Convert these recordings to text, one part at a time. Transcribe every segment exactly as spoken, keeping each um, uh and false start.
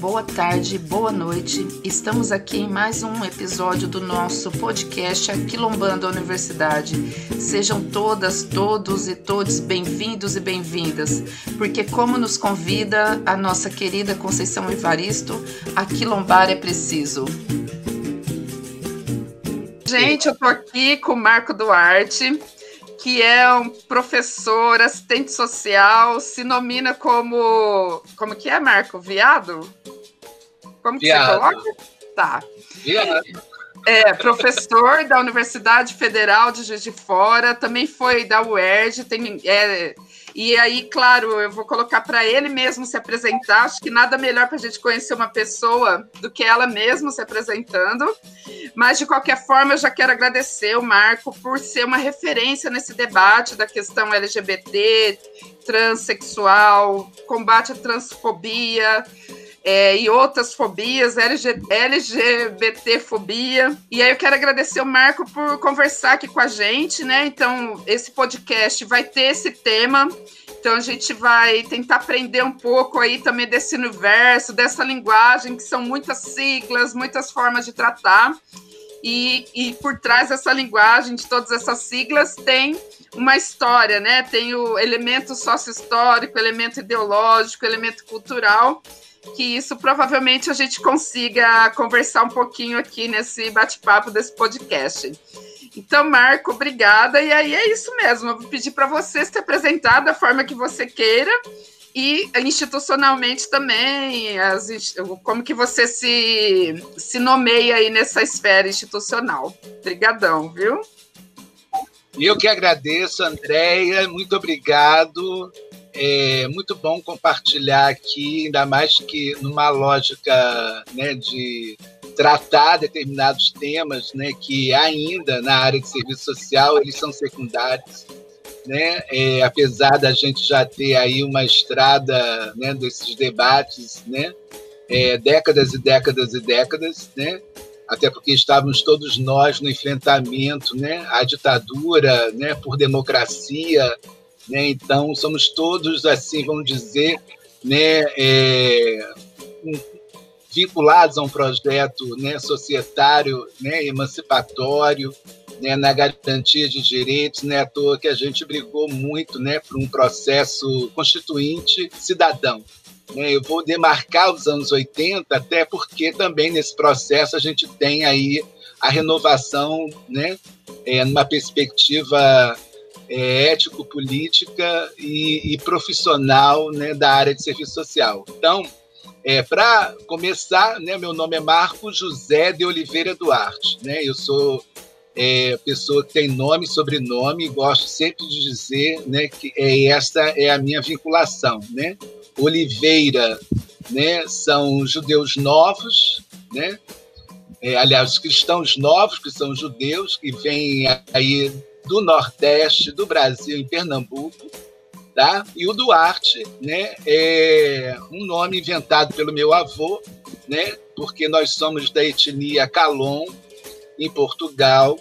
Boa tarde, boa noite. Estamos aqui em mais um episódio do nosso podcast Aquilombando a Universidade. Sejam todas, todos e todes bem-vindos e bem-vindas, porque como nos convida a nossa querida Conceição Evaristo, aquilombar é preciso. Gente, eu tô aqui com o Marco Duarte, que é um professor, assistente social, se nomina como... Como que é, Marco? Viado? Como que Viado. Você coloca? Tá. Viado. É, professor da Universidade Federal de Juiz de Fora, também foi da U E R J, tem, é, e aí, claro, eu vou colocar para ele mesmo se apresentar, acho que nada melhor para a gente conhecer uma pessoa do que ela mesma se apresentando, mas de qualquer forma eu já quero agradecer o Marco por ser uma referência nesse debate da questão L G B T, transexual, combate à transfobia, É, e outras fobias, L G B T-fobia. E aí eu quero agradecer o Marco por conversar aqui com a gente, né? Então, esse podcast vai ter esse tema. Então, a gente vai tentar aprender um pouco aí também desse universo, dessa linguagem, que são muitas siglas, muitas formas de tratar. E, e por trás dessa linguagem, de todas essas siglas, tem uma história, né? Tem o elemento sócio-histórico, elemento ideológico, elemento cultural, que isso provavelmente a gente consiga conversar um pouquinho aqui nesse bate-papo desse podcast. Então, Marco, obrigada. E aí é isso mesmo, eu vou pedir para você se apresentar da forma que você queira e institucionalmente também, as, como que você se, se nomeia aí nessa esfera institucional. Obrigadão, viu? Eu que agradeço, Andréia, muito obrigado. É muito bom compartilhar aqui, ainda mais que numa lógica, né, de tratar determinados temas, né, que ainda na área de serviço social eles são secundários, né, é, apesar da gente já ter aí uma estrada, né, desses debates, né, é, décadas e décadas e décadas, né, até porque estávamos todos nós no enfrentamento, né, à ditadura, né, por democracia, né? Então, somos todos, assim, vamos dizer, né, é, vinculados a um projeto, né, societário, né, emancipatório, né, na garantia de direitos, né, à toa que a gente brigou muito, né, por um processo constituinte cidadão. Né? Eu vou demarcar os anos oitenta, até porque também nesse processo a gente tem aí a renovação, né, é, numa perspectiva... É, ético-política e, e profissional, né, da área de serviço social. Então, é, para começar, né, meu nome é Marco José de Oliveira Duarte. Né, eu sou é, pessoa que tem nome e sobrenome e gosto sempre de dizer, né, que é, essa é a minha vinculação. Né? Oliveira, né, são judeus novos, né? É, aliás, cristãos novos, que são judeus, que vêm aí... do Nordeste, do Brasil, em Pernambuco, tá? E o Duarte, né, é um nome inventado pelo meu avô, né, porque nós somos da etnia Calon, em Portugal,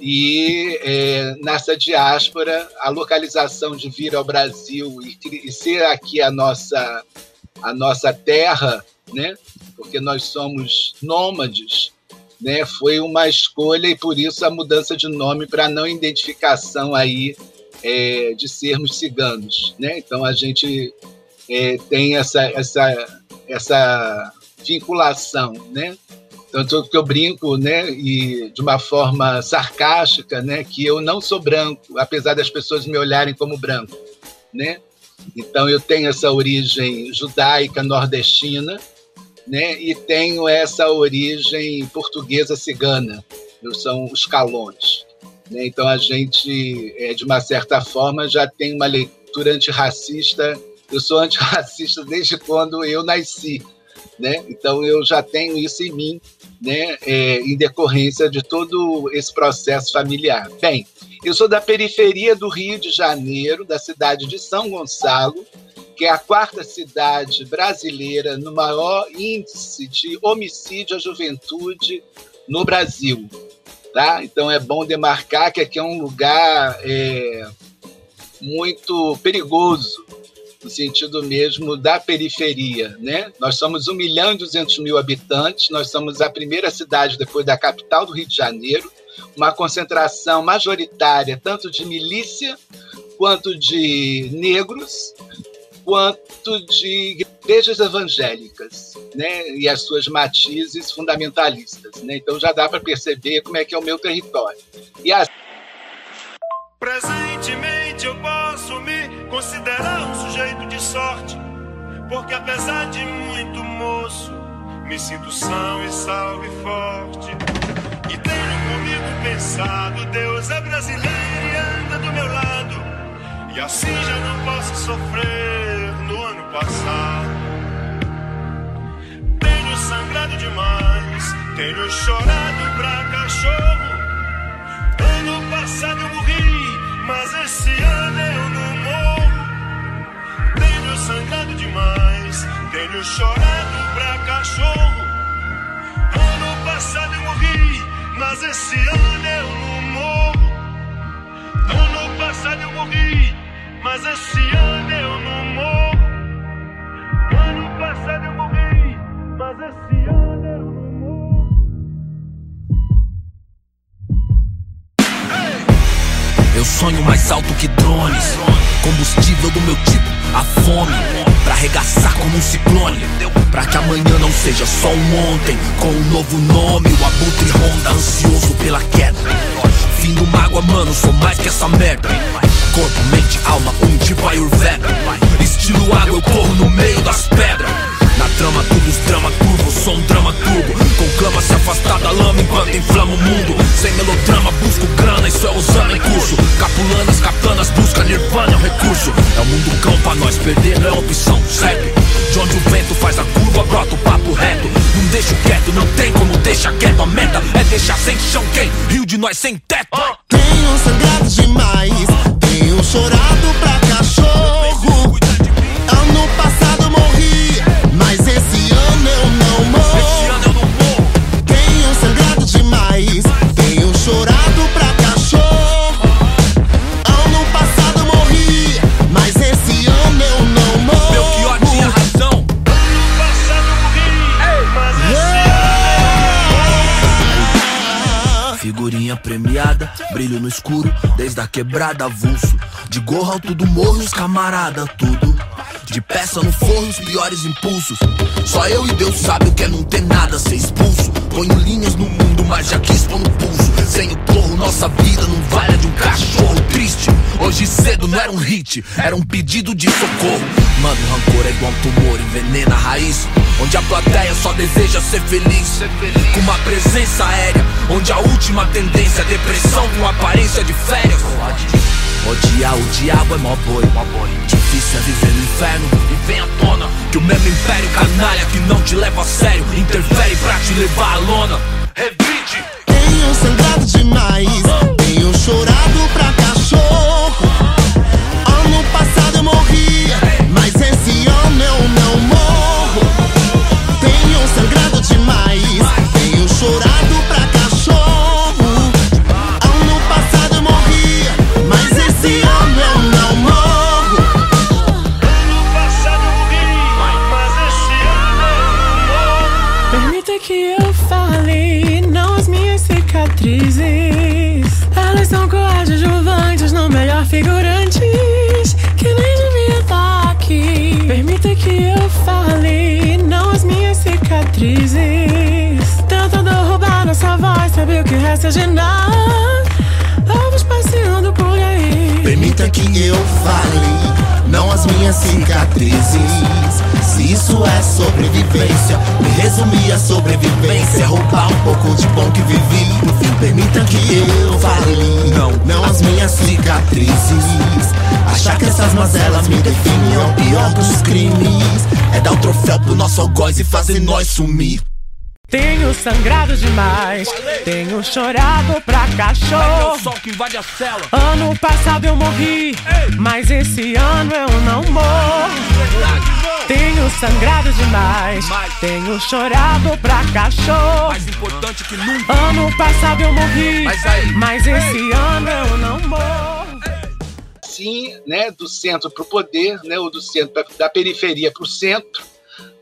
e é, nessa diáspora, a localização de vir ao Brasil e, e ser aqui a nossa, a nossa terra, né, porque nós somos nômades, né, foi uma escolha e, por isso, a mudança de nome para não identificação aí, é, de sermos ciganos. Né? Então, a gente é, tem essa, essa, essa vinculação. Né? Tanto que eu brinco, né, e de uma forma sarcástica, né, que eu não sou branco, apesar das pessoas me olharem como branco. Né? Então, eu tenho essa origem judaica nordestina, né, e tenho essa origem portuguesa cigana, são os calões. Né, então, a gente, é, de uma certa forma, já tem uma leitura antirracista. Eu sou antirracista desde quando eu nasci. Né, então, eu já tenho isso em mim, né, é, em decorrência de todo esse processo familiar. Bem, eu sou da periferia do Rio de Janeiro, da cidade de São Gonçalo, que é a quarta cidade brasileira no maior índice de homicídio à juventude no Brasil. Tá? Então é bom demarcar que aqui é um lugar é, muito perigoso, no sentido mesmo da periferia, né? Nós somos um milhão e duzentos mil habitantes, nós somos a primeira cidade depois da capital do Rio de Janeiro, uma concentração majoritária tanto de milícia, quanto de negros, quanto de igrejas evangélicas, né? E as suas matizes fundamentalistas, né? Então já dá para perceber como é que é o meu território. E assim... Presentemente eu posso me considerar um sujeito de sorte, porque apesar de muito moço, me sinto são e salve forte. E tenho comigo pensado, Deus é brasileiro e anda do meu lado, e assim já não posso sofrer no ano passado. Tenho sangrado demais, tenho chorado pra cachorro. Ano passado eu morri, mas esse ano eu não morro. Tenho sangrado demais, tenho chorado pra cachorro. Ano passado eu morri, mas esse ano eu não morro. Ano passado eu morri, mas esse ano eu não morro. Ano passado eu morri, mas esse ano eu não morro. Eu sonho mais alto que drones, combustível do meu tipo, a fome, pra arregaçar como um ciclone, pra que amanhã não seja só um ontem, com um novo nome, o abutre ronda, ansioso pela queda, fim do mágoa, mano, sou mais que essa merda, corpo, mente, alma, um tipo Ayurveda, estilo água, eu corro no meio das pedras, na trama tudo os drama curvo, sou um drama turbo, com clama se afastar da lama enquanto inflama o mundo, sem melodrama, busco grana, isso é usando em curso, capulanas, captanas, busca nirvana, é um recurso, é o mundo cão pra nós perder, não é opção, segue, de onde o vento faz a curva, brota o papo reto, não deixo quieto, não tem como deixar quieto, a meta é deixar sem chão quem, rio de nós sem teto. Tenho sangrado demais, tenho chorado pra cachorro, ano passado morri, mas esse ano eu não morro. Tenho sangrado demais, tenho chorado pra cachorro. Ano passado morri, mas esse ano eu não morro. Meu pior tinha razão. Ano passado morri, mas esse ano. Figurinha premiada, brilho no escuro, desde a quebrada avulso. De gorro alto do morro, os camarada tudo. De peça no forro, os piores impulsos. Só eu e Deus sabe o que é não ter nada, ser expulso. Ponho linhas no mundo, mas já quis pôr no pulso. Sem o porro, nossa vida não vale a de um cachorro triste. Hoje cedo não era um hit, era um pedido de socorro. Mano, rancor é igual um tumor, envenena a raiz, onde a plateia só deseja ser feliz, ser feliz. Com uma presença aérea, onde a última tendência é depressão com aparência de férias. Odiar o diabo é mó boi, mó boi. Difícil é viver no inferno, e vem à tona que o mesmo império canalha que não te leva a sério interfere pra te levar à lona. Revide. Tenho sangrado demais, tenho chorado pra cachorro. Ano passado eu morri, mas esse ano eu não morro. Tenho sangrado demais, tenho chorado pra cachorro. Elas são coadjuvantes, não melhor figurantes, que nem devia estar aqui. Permita que eu fale, não as minhas cicatrizes. Tentando roubar nossa voz, sabe o que resta de nós? Ovos passeando por aí. Permita que eu fale, não as minhas cicatrizes. Se isso é sobrevivência, me resumir a sobrevivência é roubar um pouco de bom que vivi. No fim, permita que eu fale, não, não as minhas cicatrizes. Achar que essas mazelas me definem é o pior dos crimes. É dar o troféu pro nosso algoz e fazer nós sumir. Tenho sangrado demais, Valeu. Tenho chorado pra cachorro. É o sol que invade a cela. Ano passado eu morri, Ei. Mas esse ano eu não morro. Tenho sangrado demais, mas tenho chorado pra cachorro. Mais importante que nunca. Ano passado eu morri, mas, aí, mas esse ei, ano eu não morro. Sim, né, do centro pro poder, né, ou do centro da periferia pro centro,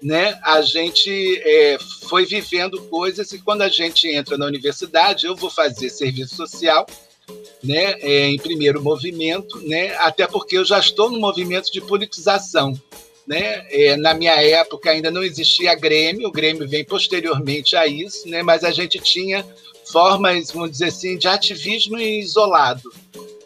né, a gente é, foi vivendo coisas e quando a gente entra na universidade, eu vou fazer serviço social, né, é, em primeiro movimento, né, até porque eu já estou no movimento de politização. Né? É, na minha época ainda não existia Grêmio, o Grêmio vem posteriormente a isso, né? Mas a gente tinha formas, vamos dizer assim, de ativismo isolado,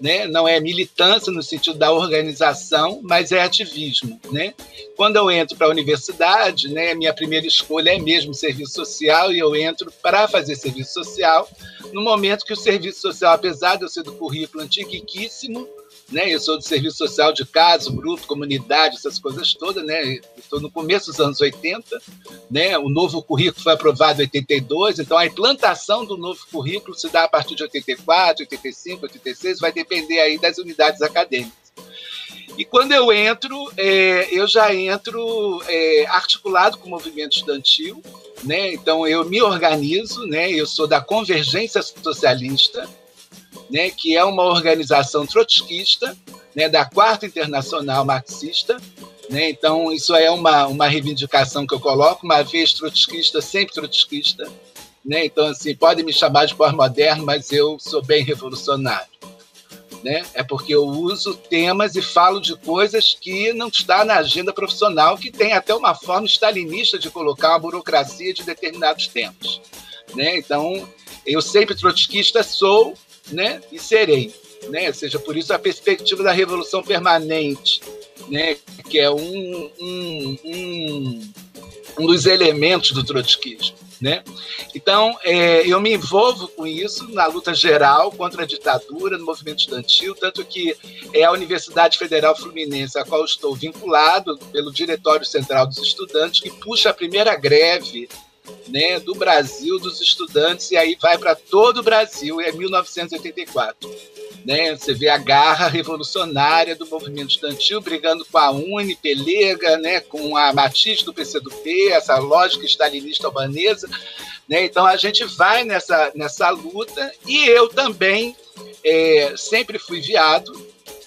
né? Não é militância no sentido da organização, mas é ativismo, né? Quando eu entro para a universidade, né, minha primeira escolha é mesmo serviço social e eu entro para fazer serviço social no momento que o serviço social, apesar de eu ser do currículo antiquíssimo, né, eu sou do serviço social de caso, grupo, comunidade, essas coisas todas, né? Estou no começo dos anos oitenta, né? O novo currículo foi aprovado em oitenta e dois, então a implantação do novo currículo se dá a partir de oitenta e quatro, oitenta e cinco, oitenta e seis, vai depender aí das unidades acadêmicas. E quando eu entro, é, eu já entro é, articulado com o movimento estudantil, né? Então eu me organizo, né? Eu sou da Convergência Socialista, né, que é uma organização trotskista, né, da Quarta Internacional Marxista, né, então isso é uma, uma reivindicação que eu coloco, uma vez trotskista, sempre trotskista, né, então assim, podem me chamar de pós-moderno, mas eu sou bem revolucionário, né, é porque eu uso temas e falo de coisas que não está na agenda profissional, que tem até uma forma stalinista de colocar a burocracia de determinados temas, né, então eu sempre trotskista sou, né, e serei, né? Ou seja, por isso a perspectiva da revolução permanente, né, que é um, um, um, um dos elementos do trotskismo, né? Então, é, eu me envolvo com isso na luta geral contra a ditadura, no movimento estudantil, tanto que é a Universidade Federal Fluminense, a qual estou vinculado pelo Diretório Central dos Estudantes, que puxa a primeira greve, né, do Brasil, dos estudantes, e aí vai para todo o Brasil, é mil novecentos e oitenta e quatro. Né? Você vê a garra revolucionária do movimento estudantil brigando com a UNE, pelega, né, com a matiz do PCdoB, essa lógica stalinista albanesa. Né? Então, a gente vai nessa, nessa luta, e eu também é, sempre fui viado,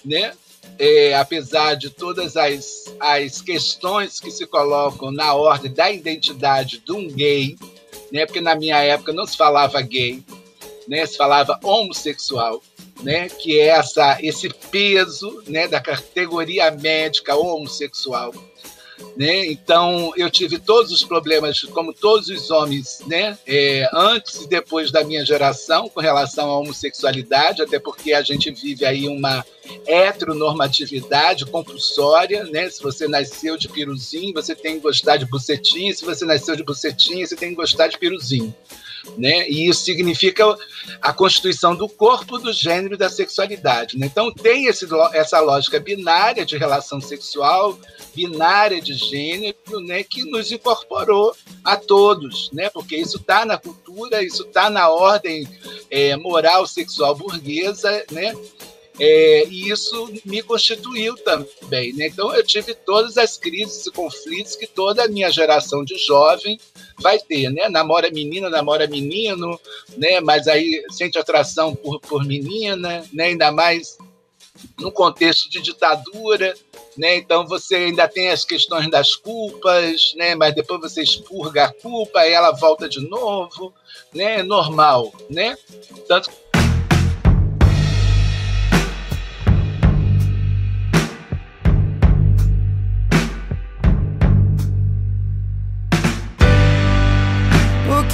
né? É, apesar de todas as, as questões que se colocam na ordem da identidade de um gay, né, porque na minha época não se falava gay, né, se falava homossexual, né, que é essa, esse peso, né, da categoria médica homossexual. Né? Então, eu tive todos os problemas, como todos os homens, né, é, antes e depois da minha geração, com relação à homossexualidade, até porque a gente vive aí uma heteronormatividade compulsória, né? Se você nasceu de piruzinho, você tem que gostar de bucetinha, se você nasceu de bucetinha, você tem que gostar de piruzinho. Né? E isso significa a constituição do corpo, do gênero e da sexualidade. Né? Então, tem esse, essa lógica binária de relação sexual, binária de gênero, né? Que nos incorporou a todos, né? Porque isso está na cultura, isso está na ordem é, moral, sexual, burguesa, né? É, e isso me constituiu também, né? Então eu tive todas as crises e conflitos que toda a minha geração de jovem vai ter, né? Namora menina, namora menino, né? Mas aí sente atração por, por menina, né? Ainda mais no contexto de ditadura, né? Então você ainda tem as questões das culpas, né? Mas depois você expurga a culpa e ela volta de novo, né? Normal, né? Tanto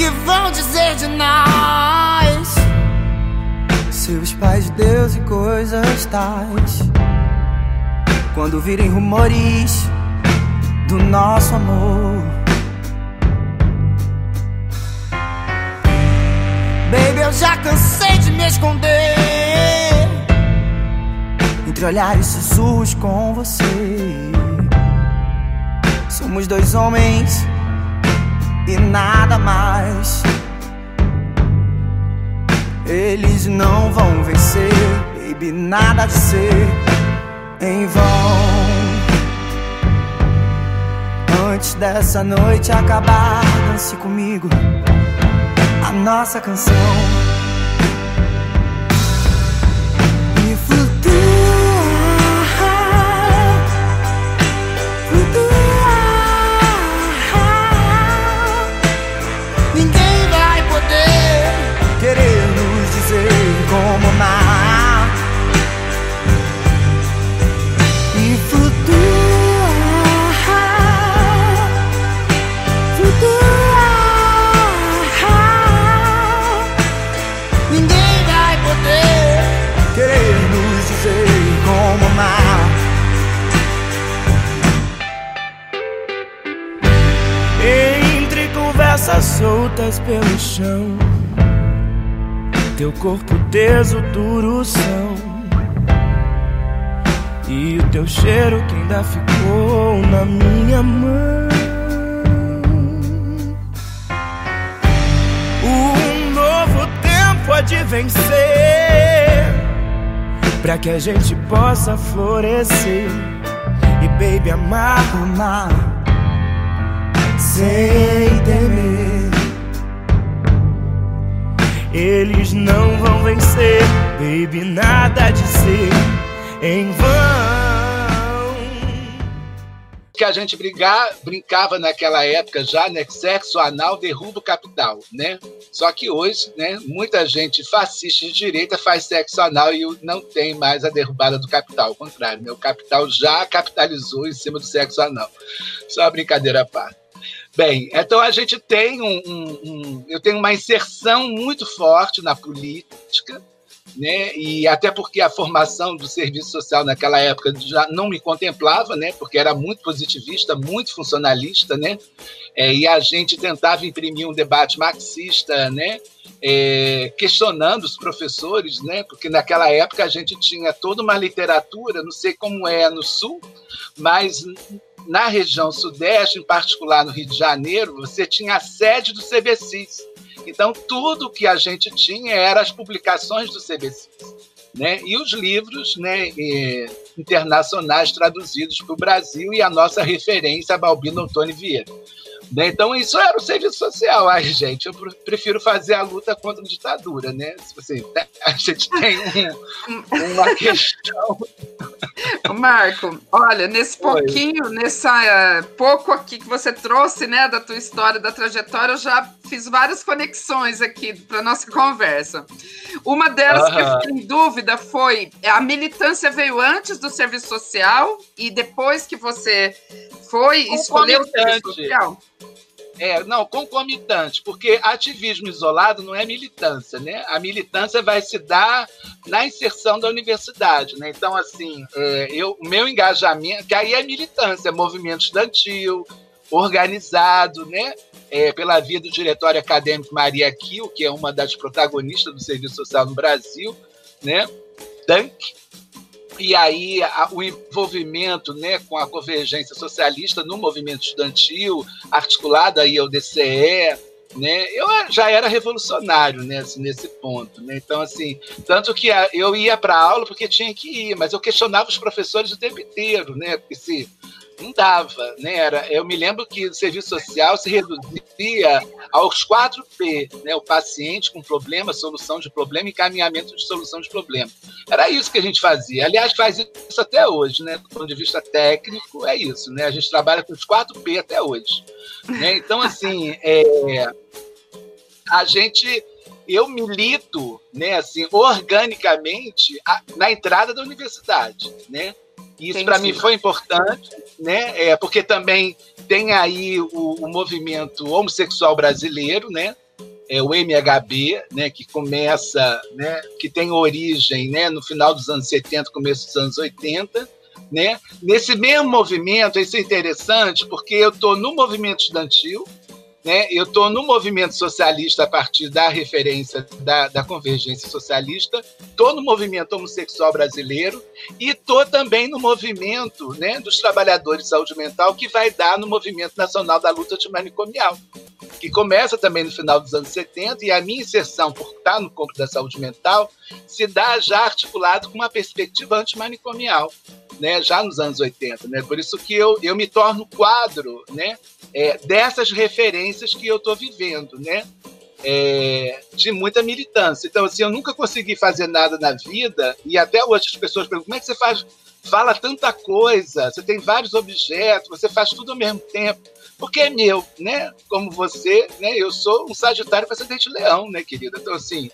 que vão dizer de nós, seus pais de Deus e coisas tais, quando virem rumores do nosso amor. Baby, eu já cansei de me esconder entre olhares e sussurros com você. Somos dois homens e nada mais. Eles não vão vencer, baby, nada de ser em vão. Antes dessa noite acabar, dance comigo a nossa canção. E flutuar, flutuar. Ninguém vai poder querer nos dizer como amar. E flutuar, flutuar. Entre conversas soltas pelo chão, teu corpo teso, duro são, e o teu cheiro que ainda ficou na minha mão. Um novo tempo há de vencer, pra que a gente possa florescer e, baby, amar, amar sem temer. Eles não vão vencer, baby, nada de ser em vão. Que a gente brigar, brincava naquela época já, né? Sexo anal derruba o capital, né? Só que hoje, né? Muita gente fascista de direita faz sexo anal e não tem mais a derrubada do capital. Ao contrário, né? O capital já capitalizou em cima do sexo anal. Só uma brincadeira à parte. Bem, então a gente tem um, um, um, eu tenho uma inserção muito forte na política, né? E até porque a formação do serviço social naquela época já não me contemplava, né? Porque era muito positivista, muito funcionalista, né? É, e a gente tentava imprimir um debate marxista, né? É, questionando os professores, né? Porque naquela época a gente tinha toda uma literatura, não sei como é no Sul, mas na região Sudeste, em particular no Rio de Janeiro, você tinha a sede do C B C S. Então, tudo que a gente tinha eram as publicações do C B C S, né? E os livros, né, internacionais traduzidos para o Brasil e a nossa referência a Balbino Antônio Vieira. Né? Então, isso era o serviço social. Ai, gente, eu prefiro fazer a luta contra a ditadura, né? Assim, a gente tem um, uma questão... Marco, olha, nesse pouquinho, Oi. nessa uh, pouco aqui que você trouxe, né, da tua história, da trajetória, eu já fiz várias conexões aqui para nossa conversa. Uma delas, uh-huh, que eu fiquei em dúvida foi, a militância veio antes do serviço social e depois que você foi e escolheu o serviço social? É, não, concomitante, porque ativismo isolado não é militância, né? A militância vai se dar na inserção da universidade, né? Então, assim, é, eu, meu engajamento, que aí é militância, é movimento estudantil, organizado, né? É, pela via do diretório acadêmico Maria Kiu, que é uma das protagonistas do serviço social no Brasil, né? Tanque. E aí a, o envolvimento, né, com a Convergência Socialista no movimento estudantil, articulado aí ao D C E, né? Eu já era revolucionário, né, assim, nesse ponto, né? Então, assim, tanto que a, eu ia para a aula porque tinha que ir, mas eu questionava os professores o tempo inteiro, né? Porque se não dava, né? Era, eu me lembro que o serviço social se reduzia aos quatro P, né? O paciente com problema, solução de problema, encaminhamento de solução de problema. Era isso que a gente fazia. Aliás, faz isso até hoje, né? Do ponto de vista técnico, é isso, né? A gente trabalha com os quatro P até hoje, né? Então, assim, é, a gente... eu milito, né, assim, organicamente a, na entrada da universidade, né? Isso para mim foi importante, né? É, porque também tem aí o, o movimento homossexual brasileiro, né? É o M H B, né? Que começa, né? Que tem origem, né? No final dos anos setenta, começo dos anos oitenta, né? Nesse mesmo movimento, isso é interessante, porque eu estou no movimento estudantil, né? Eu estou no movimento socialista a partir da referência da, da Convergência Socialista, estou no movimento homossexual brasileiro e estou também no movimento, né, dos trabalhadores de saúde mental, que vai dar no Movimento Nacional da Luta Antimanicomial. que começa também no final dos anos setenta, e a minha inserção, por estar no campo da saúde mental, se dá já articulado com uma perspectiva antimanicomial, né, já nos anos oitenta. Né? Por isso que eu, eu me torno quadro, né, é, dessas referências que eu estou vivendo, né, é, de muita militância. Então, assim, eu nunca consegui fazer nada na vida, e até hoje as pessoas perguntam, como é que você faz... fala tanta coisa, você tem vários objetos, você faz tudo ao mesmo tempo, porque é meu, né? Como você, né? Eu sou um sagitário com ascendente leão, né, querida? Então, assim,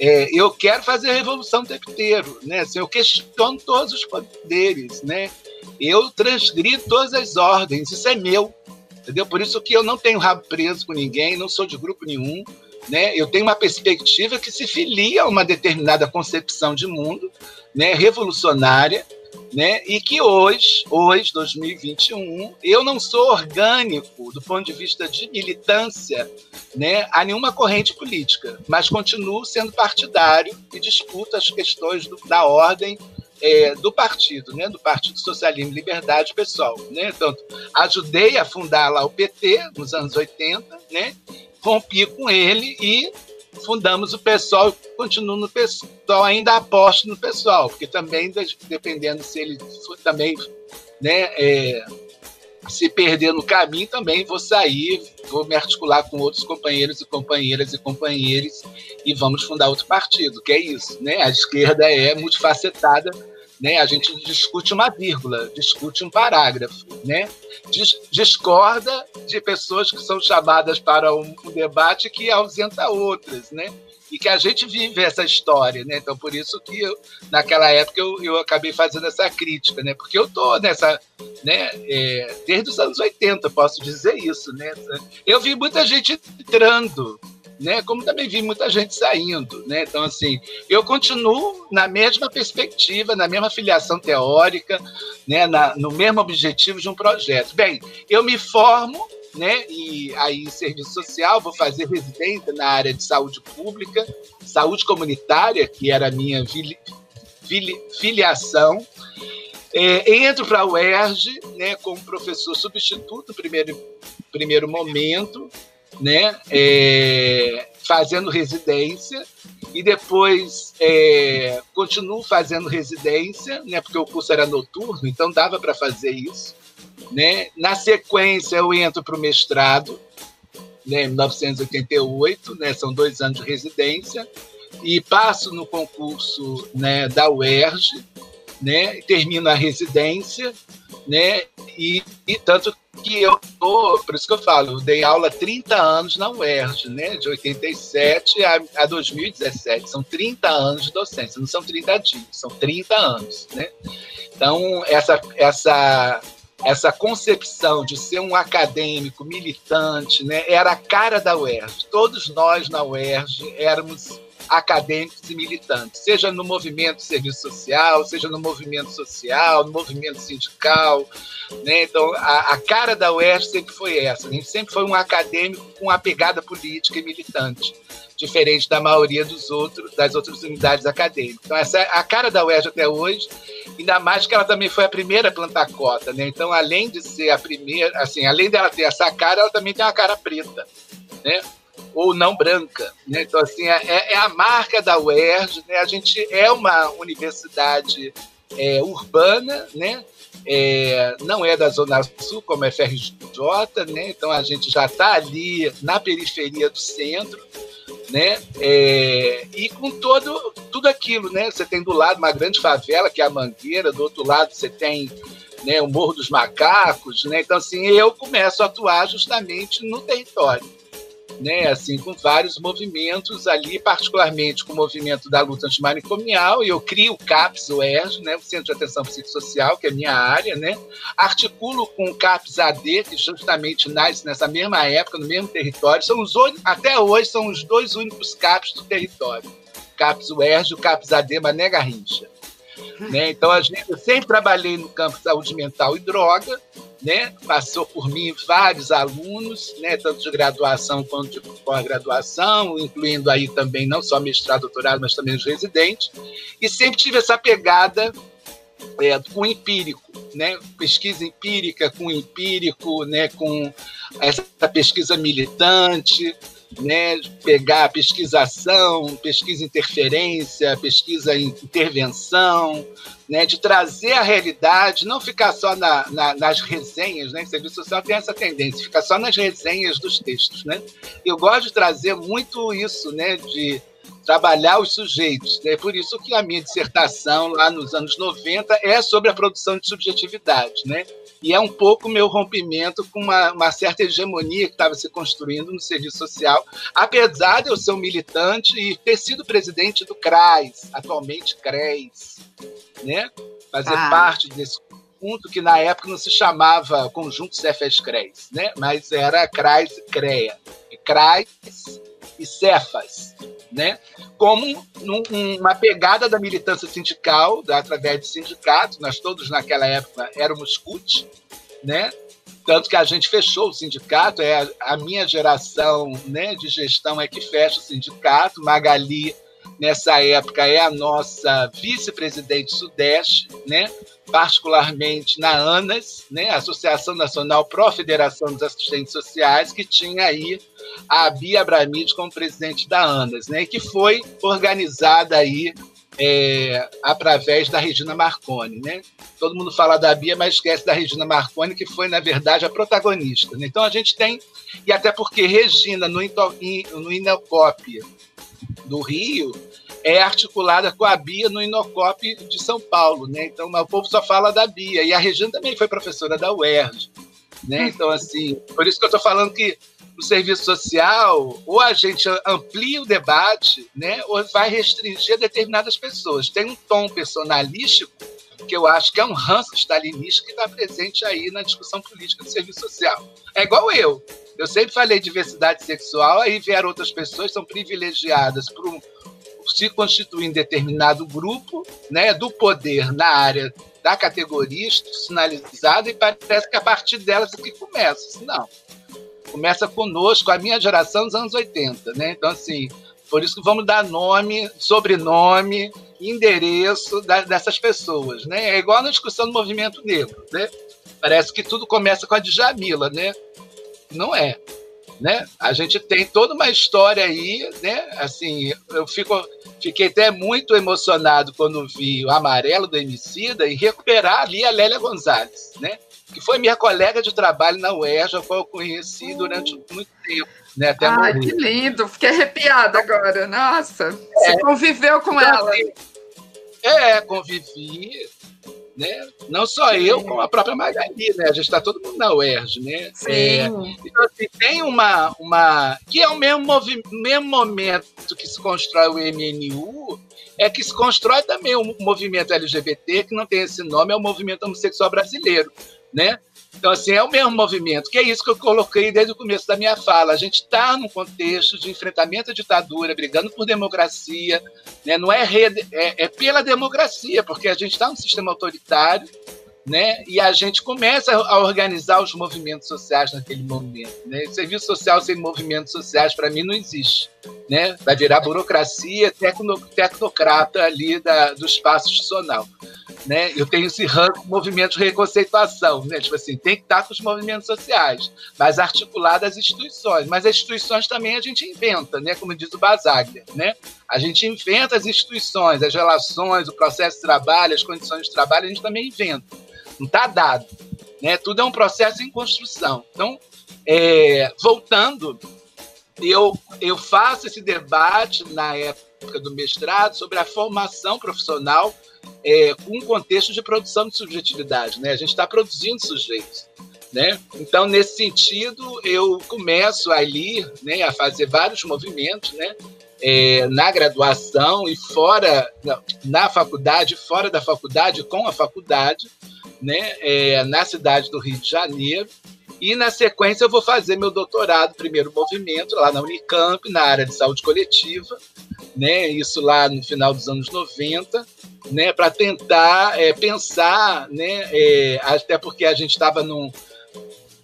é, eu quero fazer a revolução o tempo inteiro, né? Assim, eu questiono todos os poderes, né? Eu transgrido todas as ordens, isso é meu, entendeu? Por isso que eu não tenho rabo preso com ninguém, não sou de grupo nenhum, né? Eu tenho uma perspectiva que se filia a uma determinada concepção de mundo, né, revolucionária, né? E que hoje, hoje, dois mil e vinte e um, eu não sou orgânico do ponto de vista de militância, né, a nenhuma corrente política, mas continuo sendo partidário e disputo as questões do, da ordem é, do partido, né, do Partido Socialismo e Liberdade Pessoal. Né? Então, ajudei a fundar lá o P T nos anos oitenta, né? Rompi com ele e fundamos o PSOL, continuo no PSOL, ainda aposto no PSOL, porque também, dependendo se ele também, né, é, se perder no caminho, também vou sair, vou me articular com outros companheiros e companheiras e companheiros e vamos fundar outro partido, que é isso, né? A esquerda é multifacetada, né? A gente discute uma vírgula, discute um parágrafo, né? Discorda de pessoas que são chamadas para um debate que ausenta outras, né? E que a gente vive essa história, né? Então, por isso que eu, naquela época eu, eu acabei fazendo essa crítica, né? Porque eu estou nessa, né? É, desde os anos oitenta, posso dizer isso, né? Eu vi muita gente entrando, né? Como também vi muita gente saindo, né? Então, assim, eu continuo na mesma perspectiva, na mesma filiação teórica, né? na, no mesmo objetivo de um projeto. Bem, eu me formo, né? E aí em serviço social, vou fazer residência na área de saúde pública, saúde comunitária, que era a minha fili- fili- filiação. É, entro para a U E R J, né? Como professor substituto no primeiro, primeiro momento, né, é, fazendo residência, e depois é, continuo fazendo residência, né, porque o curso era noturno, então dava para fazer isso, né. Na sequência, eu entro para o mestrado, né, em mil novecentos e oitenta e oito, né, são dois anos de residência, e passo no concurso, né, da U E R J, né, termino a residência, né, e, e tanto que eu tô, por isso que eu falo, eu dei aula trinta anos na U E R J, né, de oitenta e sete a, a dois mil e dezessete, são trinta anos de docência, não são trinta dias, são trinta anos, né. Então, essa, essa, essa concepção de ser um acadêmico militante, né, era a cara da U E R J, todos nós na U E R J éramos acadêmicos e militantes, seja no movimento serviço social, seja no movimento social, no movimento sindical, né? Então, a, a cara da U E R J sempre foi essa, a gente sempre foi um acadêmico com uma pegada política e militante, diferente da maioria dos outros, das outras unidades acadêmicas. Então, essa é a cara da U E R J até hoje, ainda mais que ela também foi a primeira a plantar cota, né? Então, além de ser a primeira, assim, além dela ter essa cara, ela também tem uma cara preta, né? Ou não branca, né? Então, assim, é, é a marca da U E R J, né? A gente é uma universidade é, urbana, né? É, não é da Zona Sul, como a U F R J, né? Então, a gente já está ali na periferia do centro, né? É, e com todo, tudo aquilo, né? Você tem do lado uma grande favela, que é a Mangueira, do outro lado você tem, né, o Morro dos Macacos, né? Então, assim, eu começo a atuar justamente no território, né, assim, com vários movimentos ali, particularmente com o movimento da luta antimanicomial, e eu crio o CAPS UERJ, né, o Centro de Atenção Psicossocial, que é a minha área, né, articulo com o CAPS A D, que justamente nasce nessa mesma época, no mesmo território, são os, até hoje são os dois únicos CAPS do território, CAPS UERJ e o CAPS A D Mané Garrincha. Né? Então, a gente, eu sempre trabalhei no campo de saúde mental e droga, né? Passou por mim vários alunos, né? Tanto de graduação quanto de pós-graduação, incluindo aí também não só mestrado, doutorado, mas também os residentes, e sempre tive essa pegada concreto, com empírico, né? Pesquisa empírica com empírico, né? Com essa pesquisa militante, né? Pegar pesquisação, pesquisa interferência, pesquisa intervenção, né? De trazer a realidade, não ficar só na, na, nas resenhas, né? O serviço social tem essa tendência, ficar só nas resenhas dos textos, né? Eu gosto de trazer muito isso, né? De trabalhar os sujeitos. É por isso que a minha dissertação, lá nos anos noventa, é sobre a produção de subjetividade, né? E é um pouco meu rompimento com uma, uma certa hegemonia que estava se construindo no serviço social, apesar de eu ser um militante e ter sido presidente do Crais, atualmente Cres, né? Fazer ah. parte desse conjunto que, na época, não se chamava Conjunto Cefas-Cres, né? Mas era Crais e Crea. E Crais e Cefas, né? Como num, uma pegada da militância sindical, da, através de sindicatos, nós todos naquela época éramos C U T, né? Tanto que a gente fechou o sindicato, é a, a minha geração, né, de gestão é que fecha o sindicato. Magali, nessa época, é a nossa vice-presidente sudeste, né? Particularmente na ANAS, né? Associação Nacional Pró-Federação dos Assistentes Sociais, que tinha aí a Bia Abramid como presidente da ANAS, né? Que foi organizada aí, é, através da Regina Marconi, né? Todo mundo fala da Bia, mas esquece da Regina Marconi, que foi, na verdade, a protagonista, né? Então a gente tem, e até porque Regina, no, no Inocop do Rio, é articulada com a Bia no Inocop de São Paulo, né? Então, o povo só fala da Bia. E a Regina também foi professora da U E R J, né? Então, assim, por isso que eu estou falando que o serviço social, ou a gente amplia o debate, né? Ou vai restringir a determinadas pessoas. Tem um tom personalístico que eu acho que é um ranço stalinista que está presente aí na discussão política do serviço social. É igual eu. Eu sempre falei diversidade sexual, aí vieram outras pessoas, são privilegiadas por um se constituir em determinado grupo, né, do poder na área da categoria sinalizada, e parece que a partir delas é que começa. Não, começa conosco, a minha geração dos anos oitenta. Né? Então, assim, por isso que vamos dar nome, sobrenome, endereço da, dessas pessoas. Né? É igual na discussão do movimento negro. Né? Parece que tudo começa com a Djamila, né? Não é. Né? A gente tem toda uma história aí, né? Assim, eu fico, fiquei até muito emocionado quando vi o Amarelo do Emicida e recuperar ali a Lélia Gonzalez, né? Que foi minha colega de trabalho na U E R J, a qual eu conheci durante muito tempo, né? Até Ai, morrer. Que lindo! Fiquei arrepiada agora, nossa! Você é, conviveu com então, ela? É, convivi. Né? Não só Sim. eu, como a própria Magali, né? A gente está todo mundo na U E R J, né? É, então, assim, tem uma, uma... que é o mesmo, movi... mesmo momento que se constrói o M N U, é que se constrói também o movimento L G B T, que não tem esse nome, é o movimento homossexual brasileiro, né? Então, assim, é o mesmo movimento, que é isso que eu coloquei desde o começo da minha fala. A gente está num contexto de enfrentamento à ditadura, brigando por democracia, né? Não é, rede, é, é pela democracia, porque a gente está num sistema autoritário, né? E a gente começa a organizar os movimentos sociais naquele momento, né? Serviço social sem movimentos sociais, para mim, não existe, né? Vai virar burocracia tecno, tecnocrata ali da, do espaço institucional. Né? Eu tenho esse rango com movimentos de reconceituação, né? Tipo assim, tem que estar com os movimentos sociais, mas articulado às instituições. Mas as instituições também a gente inventa, né? Como diz o Basaglia, né? A gente inventa as instituições, as relações, o processo de trabalho, as condições de trabalho, a gente também inventa. Não está dado, né? Tudo é um processo em construção. Então, é, voltando, eu, eu faço esse debate na época do mestrado sobre a formação profissional É, com um contexto de produção de subjetividade, né? A gente está produzindo sujeitos, né? Então, nesse sentido, eu começo ali, né, a fazer vários movimentos, né, é, na graduação e fora, não, na faculdade, fora da faculdade, com a faculdade, né, é, na cidade do Rio de Janeiro. E, na sequência, eu vou fazer meu doutorado, primeiro movimento, lá na Unicamp, na área de saúde coletiva, né? Isso lá no final dos anos noventa, né? Para tentar é, pensar, né? É, até porque a gente estava no,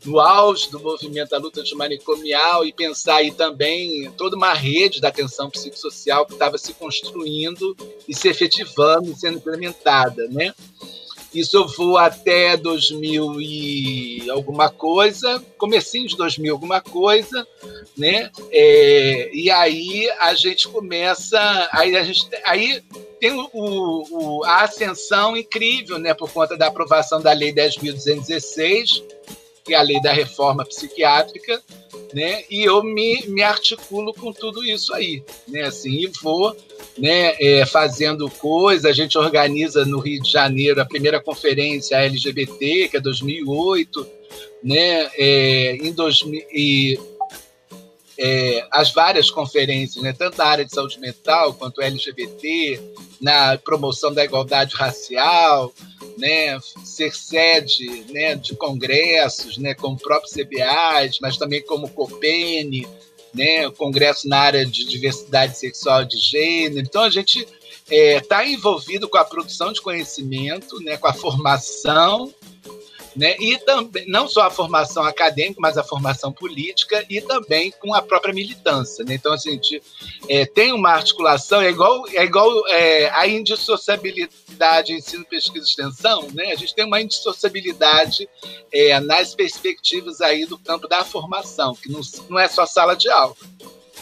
no auge do movimento da luta antimanicomial, e pensar aí também toda uma rede da atenção psicossocial que estava se construindo e se efetivando e sendo implementada, né? Isso foi até dois mil e alguma coisa, comecinho de dois mil alguma coisa, né? É, e aí a gente começa, aí a gente, aí tem o, o, a ascensão incrível, né? Por conta da aprovação da Lei dez mil duzentos e dezesseis, que é a Lei da Reforma Psiquiátrica, né? E eu me, me articulo com tudo isso aí, né? Assim, e vou, né, é, fazendo coisa. A gente organiza no Rio de Janeiro a primeira conferência L G B T, que é dois mil e oito, né? É, em dois mil, e, é, as várias conferências, né, tanto na área de saúde mental quanto L G B T, na promoção da igualdade racial, né, ser sede, né, de congressos, né, como o próprio C B A S, mas também como o COPEN, né, o Congresso na área de diversidade sexual e de gênero. Então, a gente está é, envolvido com a produção de conhecimento, né, com a formação, né, e também, não só a formação acadêmica, mas a formação política e também com a própria militância, né? Então, a gente é, tem uma articulação, é igual, é igual é, a indissociabilidade ensino, pesquisa e extensão, né? A gente tem uma indissociabilidade é, nas perspectivas aí do campo da formação, que não, não é só sala de aula,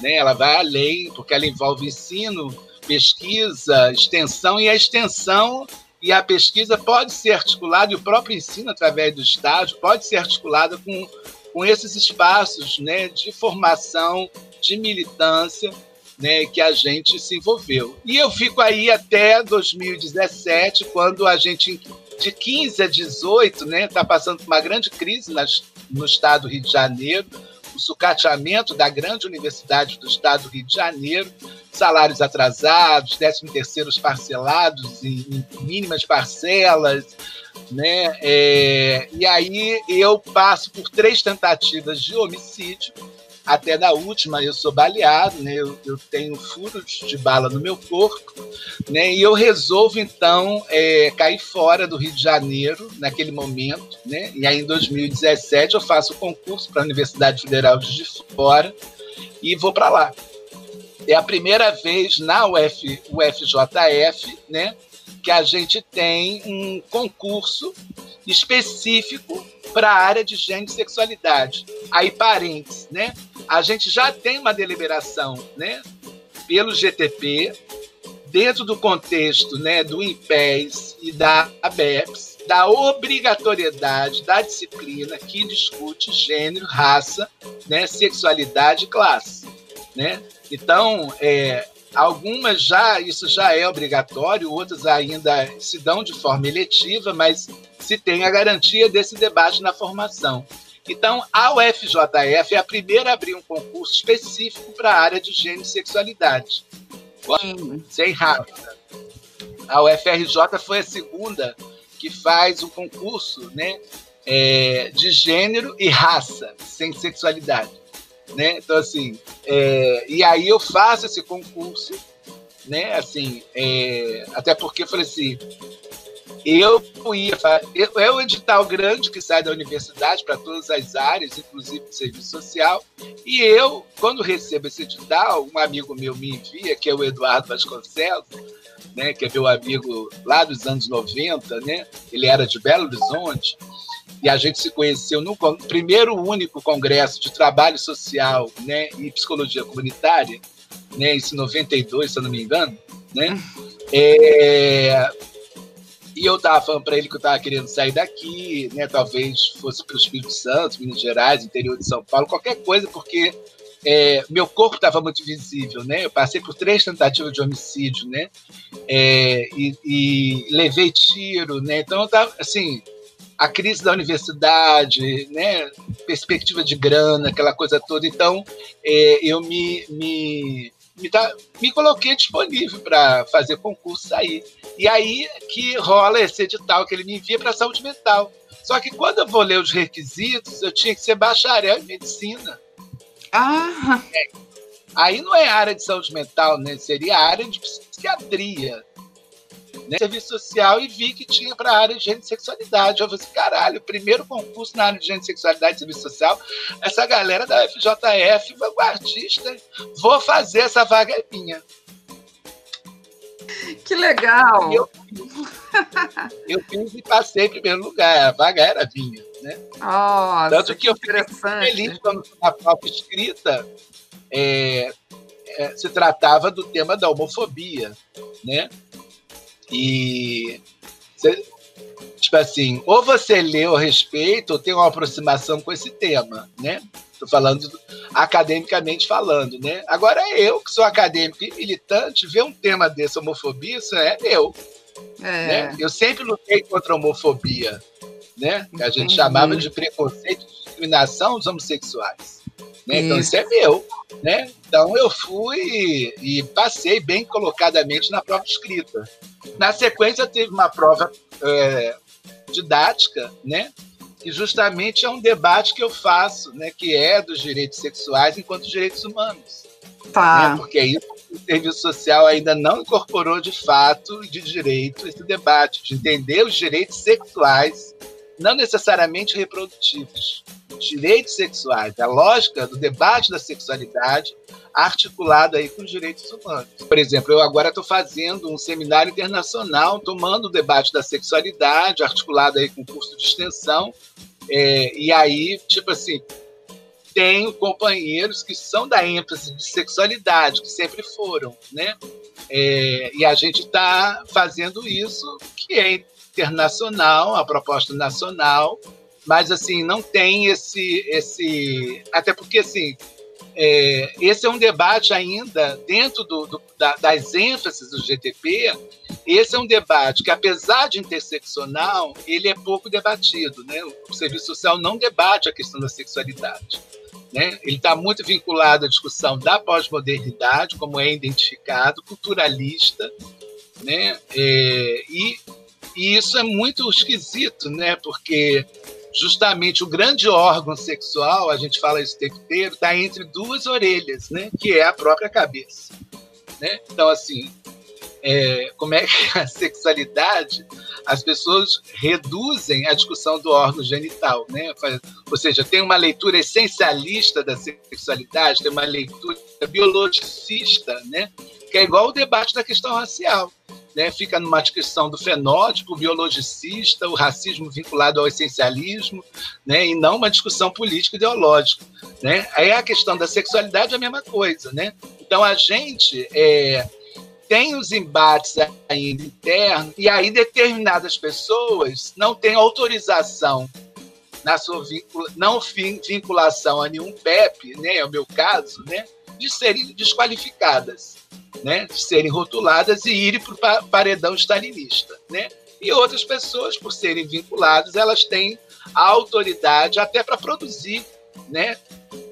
né? Ela vai além, porque ela envolve ensino, pesquisa, extensão, e a extensão e a pesquisa pode ser articulada, e o próprio ensino, através do estágio, pode ser articulada com, com esses espaços, né, de formação, de militância, né, que a gente se envolveu. E eu fico aí até dois mil e dezessete, quando a gente, de quinze a dezoito, né, está passando por uma grande crise nas, no estado do Rio de Janeiro, o sucateamento da grande universidade do estado do Rio de Janeiro, salários atrasados, décimos terceiros parcelados em, em mínimas parcelas, né? É, e aí eu passo por três tentativas de homicídio, até na última eu sou baleado, né? eu, eu tenho furos de bala no meu corpo, né? E eu resolvo, então, é, cair fora do Rio de Janeiro naquele momento, né? E aí em dois mil e dezessete eu faço o concurso para a Universidade Federal de Juiz de Fora e vou para lá. É a primeira vez na U F, U F J F, né, que a gente tem um concurso específico para a área de gênero e sexualidade. Aí, parênteses, né, a gente já tem uma deliberação, né, pelo G T P, dentro do contexto, né, do I P E S e da ABEPS, da obrigatoriedade da disciplina que discute gênero, raça, né, sexualidade e classe, né? Então, é, algumas já, isso já é obrigatório, outras ainda se dão de forma eletiva, mas se tem a garantia desse debate na formação. Então, a U F J F é a primeira a abrir um concurso específico para a área de gênero e sexualidade. Sem raça. A U F R J foi a segunda que faz o concurso, né, é, de gênero e raça, sem sexualidade. Né? Então, assim, é, e aí eu faço esse concurso, né? Assim, é, até porque eu falei assim, eu ia eu, é um edital grande que sai da universidade para todas as áreas, inclusive do serviço social, e eu, quando recebo esse edital, um amigo meu me envia, que é o Eduardo Vasconcelos, né, que é meu amigo lá dos anos noventa, né? Ele era de Belo Horizonte, e a gente se conheceu no primeiro único congresso de trabalho social, né, e psicologia comunitária, né, isso em noventa e dois, se eu não me engano, né? É, e eu estava falando para ele que eu estava querendo sair daqui, né, talvez fosse para o Espírito Santo, Minas Gerais, interior de São Paulo, qualquer coisa, porque é, meu corpo estava muito visível, né? Eu passei por três tentativas de homicídio, né? É, e, e levei tiro, né? Então eu estava, assim, a crise da universidade, né, perspectiva de grana, aquela coisa toda. Então, é, eu me, me, me, tá, me coloquei disponível para fazer concurso aí. E aí que rola esse edital que ele me envia para a saúde mental. Só que quando eu vou ler os requisitos, eu tinha que ser bacharel em medicina. Ah! É. Aí não é área de saúde mental, né? Seria área de psiquiatria, né, serviço social, e vi que tinha para a área de gênero e sexualidade. Eu falei assim, caralho, primeiro concurso na área de gênero e sexualidade e serviço social, essa galera da U F J F, vanguardista, vou fazer, essa vaga é minha. Que legal! Eu, eu fiz e passei em primeiro lugar, a vaga era minha, né? Nossa, tanto que eu fiquei feliz quando a prova escrita é, é, se tratava do tema da homofobia, né? E, tipo assim, ou você lê o respeito ou tem uma aproximação com esse tema, né? Estou falando academicamente falando, né? Agora eu, que sou acadêmico e militante, ver um tema desse, homofobia, isso é eu. É. Né? Eu sempre lutei contra a homofobia, né? Que a gente uhum. chamava de preconceito e discriminação dos homossexuais. Né? Isso. Então isso é meu, né? Então eu fui e passei bem colocadamente na prova escrita. Na sequência teve uma prova é, didática, né? Que justamente é um debate que eu faço, né, que é dos direitos sexuais enquanto direitos humanos. Tá. Né, porque é isso que o serviço social ainda não incorporou de fato, de direito, esse debate, de entender os direitos sexuais, não necessariamente reprodutivos. Direitos sexuais, a lógica do debate da sexualidade articulado aí com os direitos humanos. Por exemplo, eu agora estou fazendo um seminário internacional, tomando o debate da sexualidade, articulado aí com curso de extensão, é, e aí, tipo assim, tenho companheiros que são da ênfase de sexualidade, que sempre foram, né? É, e a gente está fazendo isso, que é internacional, a proposta nacional, mas, assim, não tem esse... esse até porque, assim... É, esse é um debate ainda dentro do, do, da, das ênfases do G T P. Esse é um debate que, apesar de interseccional, ele é pouco debatido, né? O serviço social não debate a questão da sexualidade, né? Ele está muito vinculado à discussão da pós-modernidade, como é identificado, culturalista, né? É, e, e isso é muito esquisito, né? Porque justamente o grande órgão sexual, a gente fala isso o tempo inteiro, está entre duas orelhas, né? Que é a própria cabeça, né? Então, assim, é, como é que a sexualidade, as pessoas reduzem a discussão do órgão genital, né? Ou seja, tem uma leitura essencialista da sexualidade, tem uma leitura biologicista, né? Que é igual o debate da questão racial. Né, fica numa discussão do fenótipo biologicista, o racismo vinculado ao essencialismo, né, e não uma discussão política ideológica, né? Aí a questão da sexualidade é a mesma coisa, né? Então a gente é, tem os embates ainda internos, e aí determinadas pessoas não têm autorização na sua vincula, não vinculação a nenhum P E P, né, é o meu caso, né, de serem desqualificadas, né, de serem rotuladas e irem para o paredão stalinista, né? E outras pessoas, por serem vinculadas, elas têm a autoridade até para produzir, né,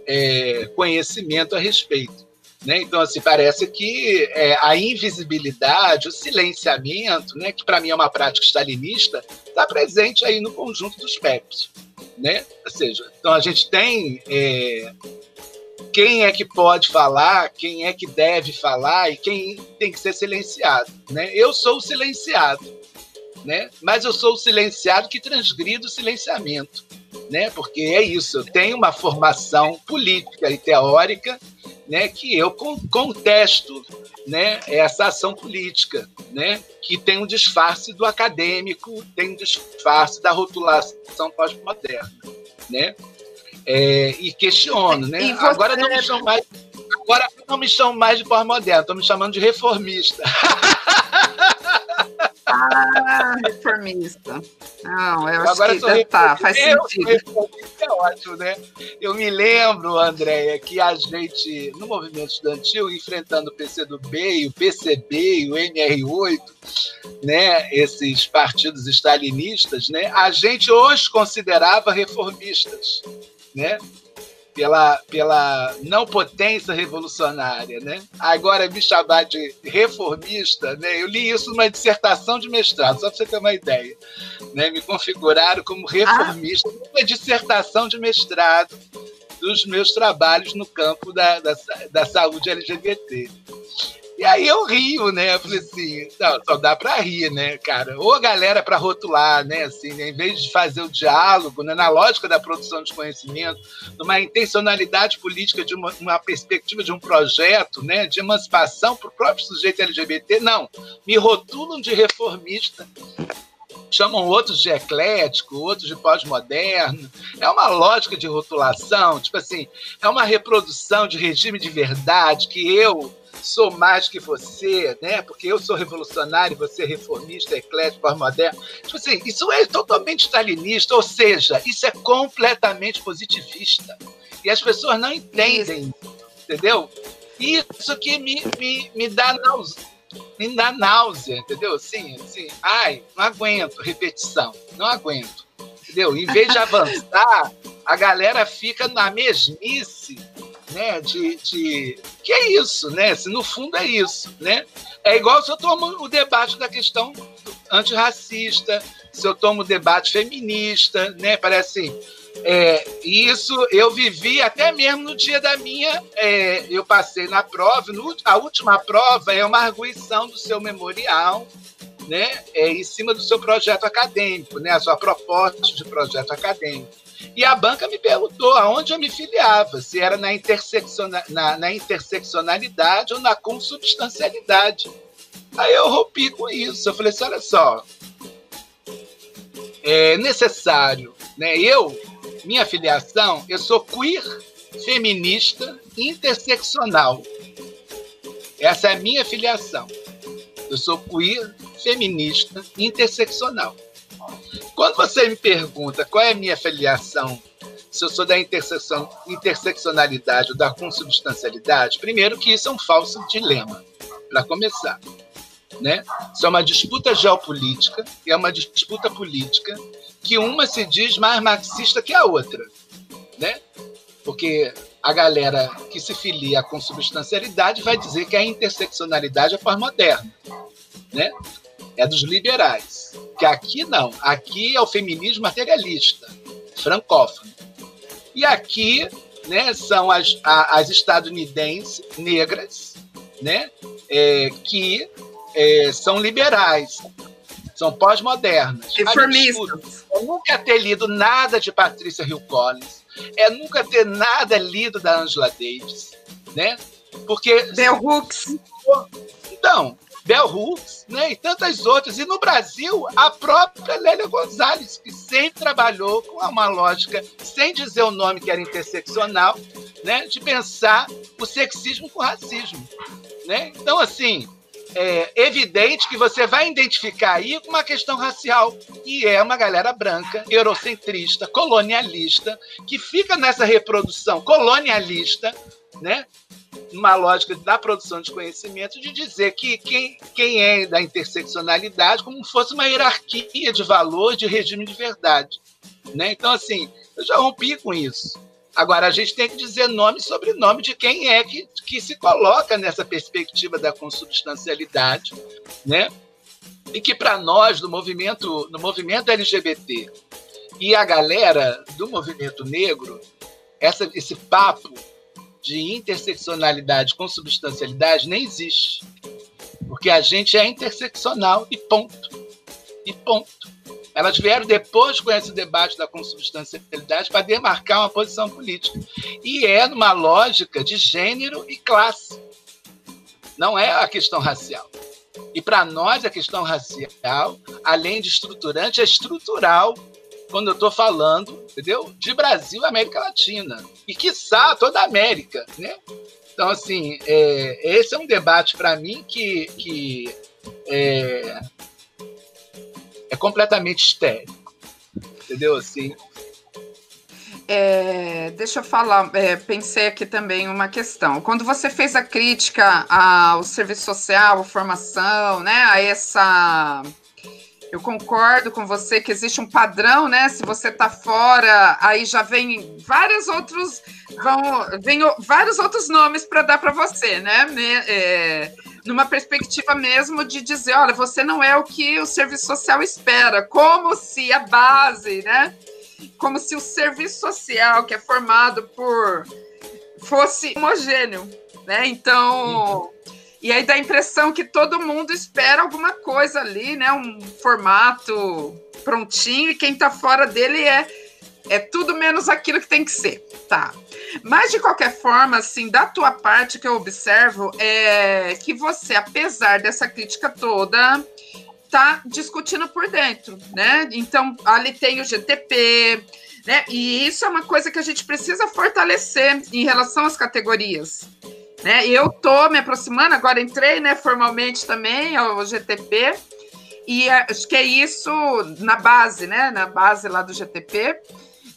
é, conhecimento a respeito, né? Então, assim, parece que é, a invisibilidade, o silenciamento, né, que para mim é uma prática stalinista, está presente aí no conjunto dos P E Ps, né? Ou seja, então a gente tem... É, quem é que pode falar, quem é que deve falar e quem tem que ser silenciado, né? Eu sou o silenciado, né? Mas eu sou o silenciado que transgride o silenciamento, né? Porque é isso, eu tenho uma formação política e teórica, né, que eu contesto, né, essa ação política, né, que tem um disfarce do acadêmico, tem um disfarce da rotulação pós-moderna, né? É, e questiono, né? E você... Agora não me chamam mais, agora não me chamam mais de pós-moderno, estão me chamando de reformista. Ah, reformista. Não, eu acho agora que eu tá, faz eu, sentido. Reformista é ótimo, né? Eu me lembro, Andréia, que a gente, no movimento estudantil, enfrentando o PCdoB, o P C B, o M R oito, né, esses partidos stalinistas, né, a gente hoje considerava reformistas, né? Pela, pela não potência revolucionária, né? Agora me chamar de reformista, né? Eu li isso numa dissertação de mestrado, só para você ter uma ideia, né? Me configuraram como reformista ah. numa dissertação de mestrado dos meus trabalhos no campo da, da, da saúde L G B T. E aí eu rio, né? Eu falei assim, não, só dá para rir, né, cara? Ou a galera para rotular, né? Assim, né? Em vez de fazer o diálogo, né? Na lógica da produção de conhecimento, numa intencionalidade política de uma, uma perspectiva de um projeto, né? De emancipação para o próprio sujeito L G B T, não. Me rotulam de reformista, chamam outros de eclético, outros de pós-moderno. É uma lógica de rotulação, tipo assim, é uma reprodução de regime de verdade, que eu sou mais que você, né? Porque eu sou revolucionário, você é reformista, eclético, pós-moderno. Tipo assim, isso é totalmente stalinista, ou seja, isso é completamente positivista. E as pessoas não entendem, entendeu? Isso que me, me, me dá náusea. Me dá náusea, entendeu? Sim, sim. Ai, não aguento repetição, não aguento, entendeu? Em vez de avançar, a galera fica na mesmice, né? De, de... que é isso, né? Se no fundo é isso, né? É igual se eu tomo o debate da questão antirracista, se eu tomo o debate feminista, né? Parece assim. É, isso eu vivi até mesmo no dia da minha, é, eu passei na prova, no, a última prova é uma arguição do seu memorial, né, é, em cima do seu projeto acadêmico, né, a sua proposta de projeto acadêmico. E a banca me perguntou aonde eu me filiava, se era na, intersecciona, na, na interseccionalidade ou na consubstancialidade. Aí eu rompi com isso, eu falei assim, olha só, é necessário, né, eu... Minha filiação, eu sou queer, feminista, interseccional. Essa é a minha filiação. Eu sou queer, feminista, interseccional. Quando você me pergunta qual é a minha filiação, se eu sou da interseccionalidade ou da consubstancialidade, primeiro que isso é um falso dilema, para começar. Né? Isso é uma disputa geopolítica, é uma disputa política que uma se diz mais marxista que a outra, né? Porque a galera que se filia com substancialidade vai dizer que a interseccionalidade é pós-moderna, né? É dos liberais, que aqui não, aqui é o feminismo materialista, francófono. E aqui, né, são as, as estadunidenses negras, né, é, que é, são liberais, são pós-modernas. Reformistas. É nunca ter lido nada de Patrícia Hill Collins, é nunca ter nada lido da Angela Davis, né? Porque... Bell Hooks. Então, Bell Hooks, né? E tantas outras. E no Brasil, a própria Lélia Gonzalez, que sempre trabalhou com uma lógica, sem dizer o nome, que era interseccional, né? De pensar o sexismo com o racismo, né? Então, assim... É evidente que você vai identificar aí uma questão racial, que é uma galera branca, eurocentrista, colonialista, que fica nessa reprodução colonialista, né? Uma lógica da produção de conhecimento, de dizer que quem, quem é da interseccionalidade como fosse uma hierarquia de valor, de regime de verdade, né? Então, assim, eu já rompi com isso. Agora, a gente tem que dizer nome e sobrenome de quem é que, que se coloca nessa perspectiva da consubstancialidade, né? E que, para nós, do movimento, no movimento L G B T e a galera do movimento negro, essa, esse papo de interseccionalidade com substancialidade nem existe. Porque a gente é interseccional e ponto. E ponto. Elas vieram depois com esse debate da consubstancialidade para demarcar uma posição política. E é numa lógica de gênero e classe. Não é a questão racial. E para nós, a questão racial, além de estruturante, é estrutural, quando eu estou falando, entendeu? De Brasil, América Latina. E, quiçá, toda a América, né? Então, assim, é, esse é um debate, para mim, que... que é, é completamente estéril, entendeu? Assim. É, deixa eu falar, é, pensei aqui também uma questão. Quando você fez a crítica ao serviço social, à formação, né, a essa... Eu concordo com você que existe um padrão, né? Se você está fora, aí já vem vários outros, vão, vem vários outros nomes para dar para você, né? É, numa perspectiva mesmo de dizer, olha, você não é o que o serviço social espera, como se a base, né? Como se o serviço social que é formado por fosse homogêneo, né? Então... Uhum. E aí dá a impressão que todo mundo espera alguma coisa ali, né? Um formato prontinho, e quem está fora dele é, é tudo menos aquilo que tem que ser, tá? Mas, de qualquer forma, assim, da tua parte, que eu observo, é que você, apesar dessa crítica toda, tá discutindo por dentro, né? Então, ali tem o G T P, né? E isso é uma coisa que a gente precisa fortalecer em relação às categorias, né? Eu tô me aproximando, agora entrei, né, formalmente também ao G T P, e acho que é isso na base, né, na base lá do G T P,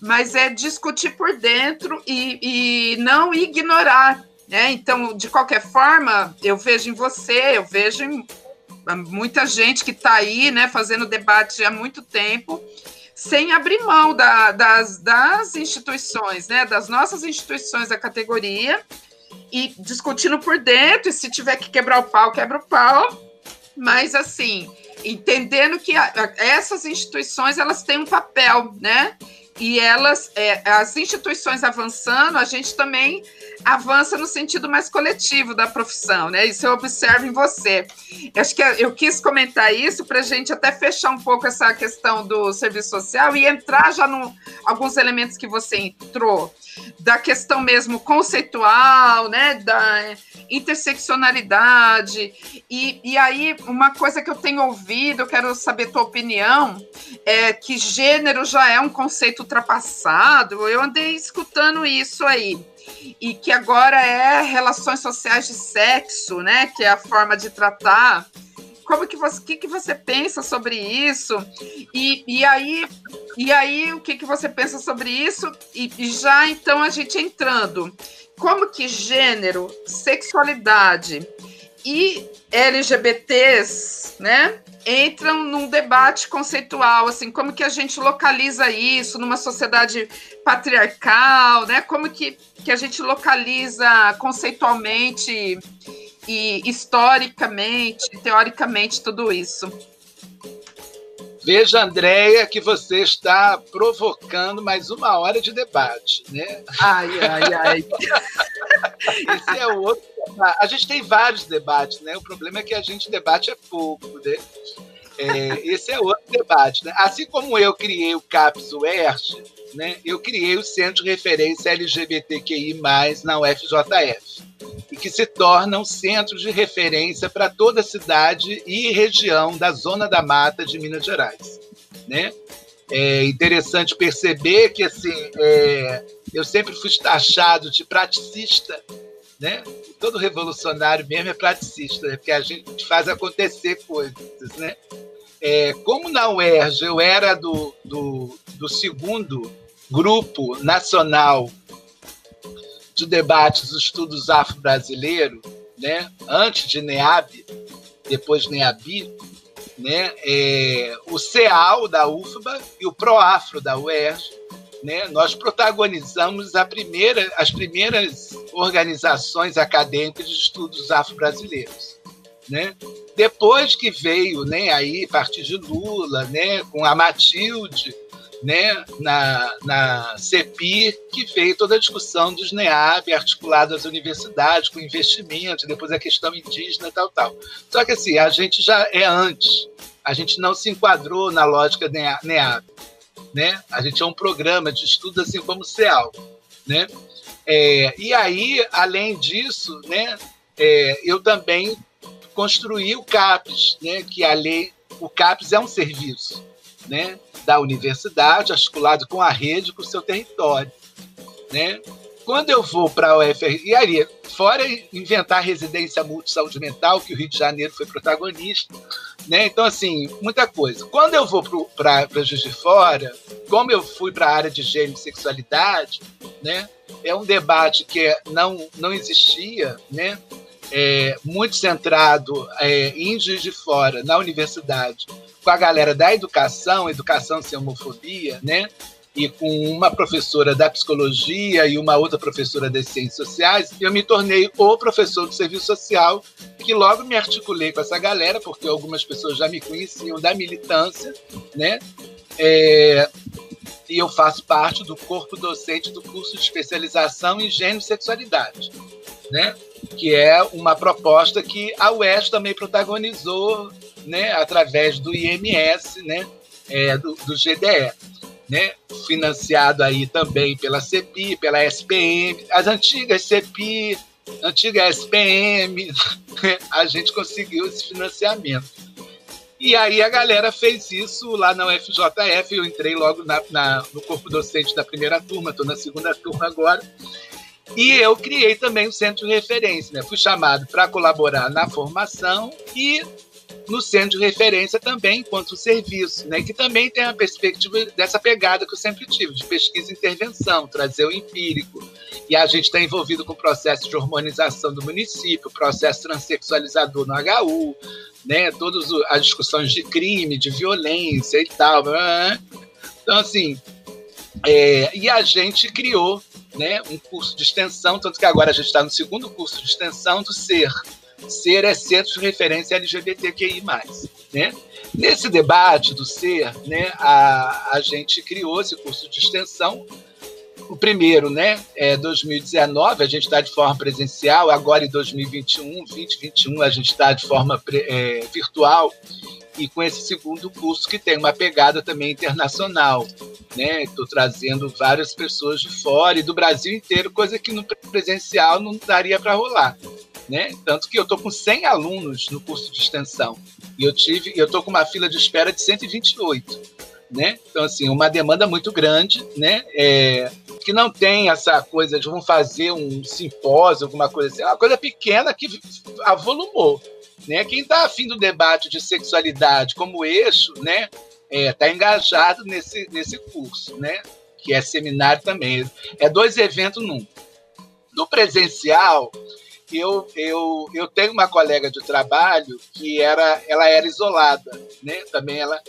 mas é discutir por dentro e, e não ignorar, né? Então, de qualquer forma, eu vejo em você, eu vejo em muita gente que está aí, né, fazendo debate há muito tempo, sem abrir mão da, das, das instituições, né, das nossas instituições da categoria, e discutindo por dentro, e se tiver que quebrar o pau, quebra o pau, mas assim, entendendo que a, a, essas instituições, elas têm um papel, né, e elas, é, as instituições avançando, a gente também avança no sentido mais coletivo da profissão, né, isso eu observo em você. Eu acho que eu quis comentar isso para a gente até fechar um pouco essa questão do serviço social e entrar já em alguns elementos que você entrou, da questão mesmo conceitual, né, da interseccionalidade, e, e aí uma coisa que eu tenho ouvido, eu quero saber tua opinião, é que gênero já é um conceito ultrapassado, eu andei escutando isso aí, e que agora é relações sociais de sexo, né, que é a forma de tratar. Como que você, que que você pensa sobre isso? E, e, aí, e aí, o que que você pensa sobre isso? E, e já, então, a gente entrando. Como que gênero, sexualidade e L G B Ts, né, entram num debate conceitual, assim, como que a gente localiza isso numa sociedade patriarcal, né, como que, que a gente localiza conceitualmente e historicamente, teoricamente, tudo isso. Veja, Andréia, que você está provocando mais uma hora de debate, né? Ai, ai, ai. Esse é o outro debate. A gente tem vários debates, né? O problema é que a gente debate é pouco, né? É, esse é outro debate, né? Assim como eu criei o CAPS UERJ, né? Eu criei o Centro de Referência L G B T Q I mais, na U F J F, e que se torna um centro de referência para toda a cidade e região da Zona da Mata de Minas Gerais, né? É interessante perceber que, assim, é, eu sempre fui taxado de praticista, né? Todo revolucionário mesmo é praticista, né? Porque a gente faz acontecer coisas, né? É, como na U E R J eu era do, do, do segundo grupo nacional de debates dos estudos afro-brasileiros, né, antes de NEAB, depois de NEABI, né, é, o CEAL da U F B A e o PROAFRO da U E R J, né, nós protagonizamos a primeira, as primeiras organizações acadêmicas de estudos afro-brasileiros, né? Depois que veio, né, aí, a partir de Lula, né, com a Matilde, né, na, na C E P I, que veio toda a discussão dos NEAB, articulado às universidades, com investimento, depois a questão indígena, tal, tal. Só que, assim, a gente já é antes, a gente não se enquadrou na lógica NEAB, né? A gente é um programa de estudo, assim como o CEAL, né? É, e aí, além disso, né, é, eu também construí o CAPES, né, que a lei, o CAPES é um serviço, né, da universidade, articulado com a rede, com o seu território, né? Quando eu vou para a U F R J, e aí, fora inventar residência multissaúde mental, que o Rio de Janeiro foi protagonista, né? Então, assim, muita coisa. Quando eu vou para Juiz de Fora, como eu fui para a área de gênero e sexualidade, né, é um debate que não, não existia, né? É, muito centrado é, em Juiz de Fora, na universidade, com a galera da educação, educação sem homofobia, né? E com uma professora da psicologia e uma outra professora das ciências sociais, eu me tornei o professor do serviço social, que logo me articulei com essa galera, porque algumas pessoas já me conheciam da militância, né? É, e eu faço parte do corpo docente do curso de especialização em gênero e sexualidade, né? Que é uma proposta que a U E R J também protagonizou, né? Através do I M S, né? É, do, do G D E, né? Financiado aí também pela C P I, pela S P M, as antigas C P I, antiga S P M, a gente conseguiu esse financiamento. E aí a galera fez isso lá na U F J F, eu entrei logo na, na, no corpo docente da primeira turma, estou na segunda turma agora, e eu criei também o centro de referência, né? Fui chamado para colaborar na formação e no centro de referência também, enquanto serviço, né? Que também tem a perspectiva dessa pegada que eu sempre tive, de pesquisa e intervenção, trazer o empírico. E a gente está envolvido com o processo de hormonização do município, processo transexualizador no H U, né? Todas as discussões de crime, de violência e tal. Então, assim, é, e a gente criou, né, um curso de extensão, tanto que agora a gente está no segundo curso de extensão do SER. SER é Centro de Referência L G B T Q I mais, né? Nesse debate do SER, né, a, a gente criou esse curso de extensão. O primeiro, né, é dois mil e dezenove, a gente está de forma presencial, agora em dois mil e vinte e um, dois mil e vinte e um, a gente está de forma é, virtual, e com esse segundo curso que tem uma pegada também internacional, né? Estou trazendo várias pessoas de fora e do Brasil inteiro, coisa que no presencial não daria para rolar, né? Tanto que eu estou com cem alunos no curso de extensão, e eu tive, eu estou com uma fila de espera de cento e vinte e oito. Né? Então, assim, uma demanda muito grande, né? É, que não tem essa coisa de vamos fazer um simpósio, alguma coisa assim, é uma coisa pequena que avolumou, né? Quem está afim do debate de sexualidade como eixo, né? Está é, engajado nesse, nesse curso, né? Que é seminário também, é dois eventos num. No presencial, eu, eu, eu tenho uma colega de trabalho que era, ela era isolada, né? Também ela...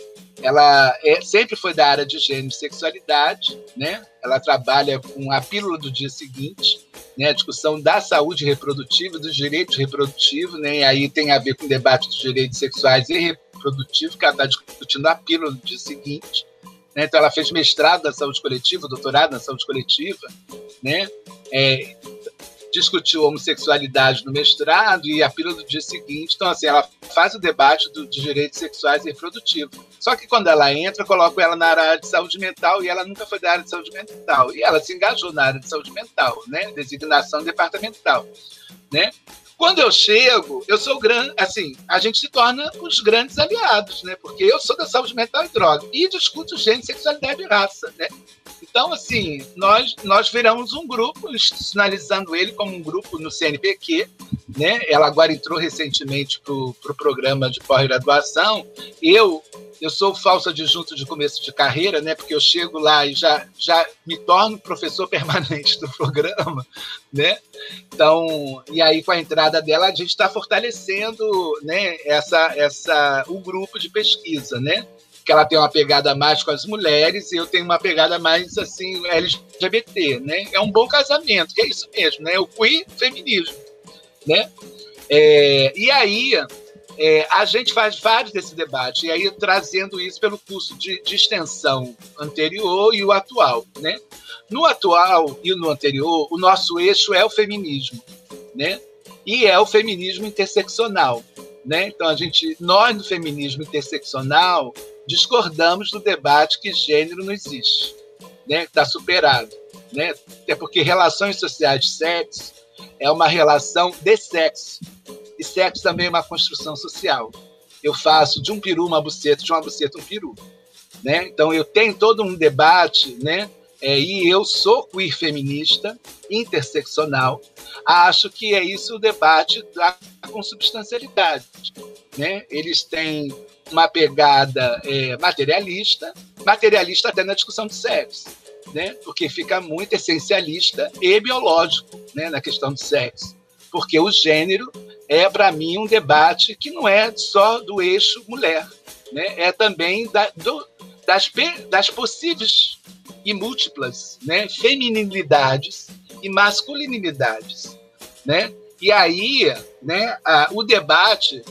Ela é, sempre foi da área de gênero e sexualidade, né? Ela trabalha com a pílula do dia seguinte, né? A discussão da saúde reprodutiva, dos direitos reprodutivos, né? E aí tem a ver com o debate dos direitos sexuais e reprodutivos, que ela está discutindo a pílula do dia seguinte, né? Então, ela fez mestrado na saúde coletiva, doutorado na saúde coletiva, né? É, discutiu homossexualidade no mestrado e a pílula do dia seguinte. Então, assim, ela faz o debate do, de direitos sexuais e reprodutivos. Só que quando ela entra, coloco ela na área de saúde mental e ela nunca foi da área de saúde mental. E ela se engajou na área de saúde mental, né? Designação departamental, né? Quando eu chego, eu sou grande, assim, a gente se torna os grandes aliados, né? Porque eu sou da saúde mental e droga e discuto gênero, sexualidade e raça, né? Então, assim, nós, nós viramos um grupo, institucionalizando ele como um grupo no C N P Q, né? Ela agora entrou recentemente para o pro programa de pós-graduação. Eu, eu sou falso adjunto de começo de carreira, né? Porque eu chego lá e já, já me torno professor permanente do programa, né? Então, e aí com a entrada dela, a gente está fortalecendo, né? essa, essa, o grupo de pesquisa, né? Que ela tem uma pegada mais com as mulheres e eu tenho uma pegada mais, assim, L G B T, né? É um bom casamento, que é isso mesmo, né? O queer feminismo, né? É, e aí, é, a gente faz vários desse debate, e aí trazendo isso pelo curso de, de extensão anterior e o atual, né? No atual e no anterior, o nosso eixo é o feminismo, né? E é o feminismo interseccional, né? Então, a gente, nós, no feminismo interseccional, discordamos do debate que gênero não existe, né? Está superado, né? Até porque relações sociais de sexo é uma relação de sexo, e sexo também é uma construção social. Eu faço de um peru uma buceta, de uma buceta um peru, né? Então eu tenho todo um debate, né? É, e eu sou queer feminista, interseccional, acho que é isso o debate da consubstancialidade, né? Eles têm uma pegada é, materialista, materialista até na discussão de sexo, né? Porque fica muito essencialista e biológico, né? Na questão do sexo, porque o gênero é, para mim, um debate que não é só do eixo mulher, né? É também da, do, das, das possíveis e múltiplas, né? Feminilidades e masculinidades, né? E aí, né, a, o debate...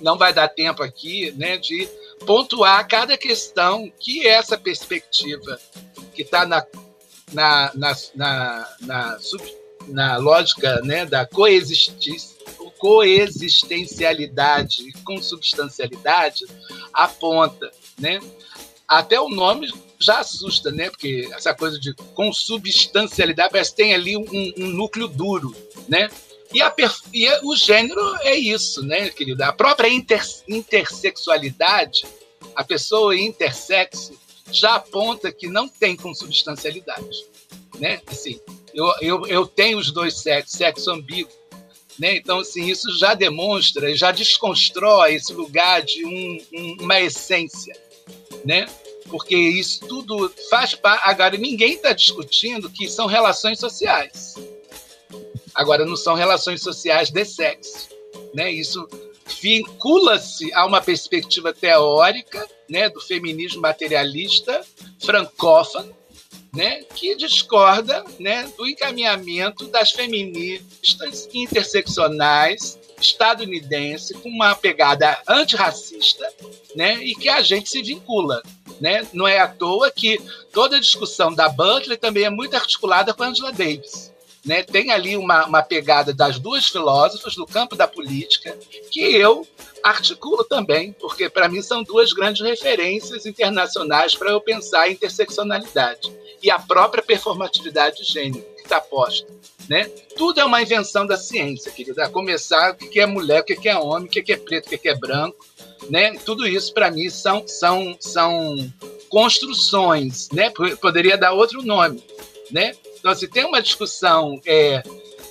Não vai dar tempo aqui, né, de pontuar cada questão que essa perspectiva que está na, na, na, na, na sub, na lógica, né, da coexistência, coexistencialidade e consubstancialidade, aponta, né? Até o nome já assusta, né? Porque essa coisa de consubstancialidade parece que tem ali um, um núcleo duro, né? E, a perf... e o gênero é isso, né, querida? A própria inter... intersexualidade, a pessoa intersexo, já aponta que não tem consubstancialidade, né? Assim, eu, eu, eu tenho os dois sexos, sexo ambíguo, né? Então, assim, isso já demonstra, já desconstrói esse lugar de um, um, uma essência, né? Porque isso tudo faz parte... Agora, ninguém está discutindo que são relações sociais. Agora, não são relações sociais de sexo, né? Isso vincula-se a uma perspectiva teórica, né, do feminismo materialista francófono, né, que discorda, né, do encaminhamento das feministas interseccionais estadunidense com uma pegada antirracista, né, e que a gente se vincula, né? Não é à toa que toda a discussão da Butler também é muito articulada com a Angela Davis, né? Tem ali uma, uma pegada das duas filósofas do campo da política que eu articulo também, porque para mim são duas grandes referências internacionais para eu pensar a interseccionalidade e a própria performatividade de gênero que está posta, né? Tudo é uma invenção da ciência, querida. A começar o que é mulher, o que é homem, o que é preto, o que é branco, né? Tudo isso, para mim, são, são, são construções, né? Poderia dar outro nome, né? Então, se assim, tem uma discussão, é,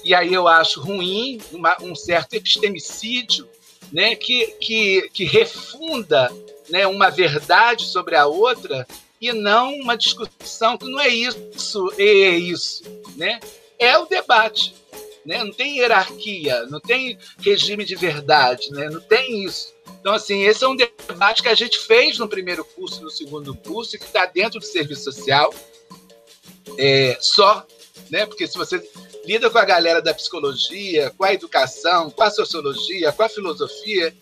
e aí eu acho ruim, uma, um certo epistemicídio, né? que, que, que refunda, né, uma verdade sobre a outra, e não uma discussão que não é isso, é isso, né? É o debate, né? Não tem hierarquia, não tem regime de verdade, né? Não tem isso. Então, assim, esse é um debate que a gente fez no primeiro curso, no segundo curso, que está dentro do serviço social, é, só, né? Porque se você lida com a galera da psicologia, com a educação, com a sociologia, com a filosofia,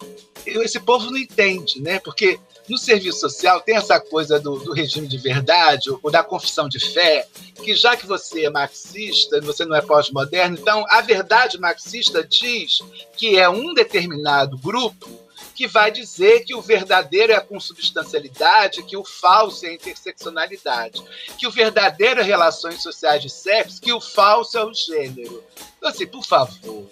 esse povo não entende, né? Porque no serviço social tem essa coisa do, do regime de verdade ou da confissão de fé, que já que você é marxista, você não é pós-moderno, então a verdade marxista diz que é um determinado grupo que vai dizer que o verdadeiro é a consubstancialidade, que o falso é a interseccionalidade, que o verdadeiro é relações sociais de sexo, que o falso é o gênero. Então, assim, por favor...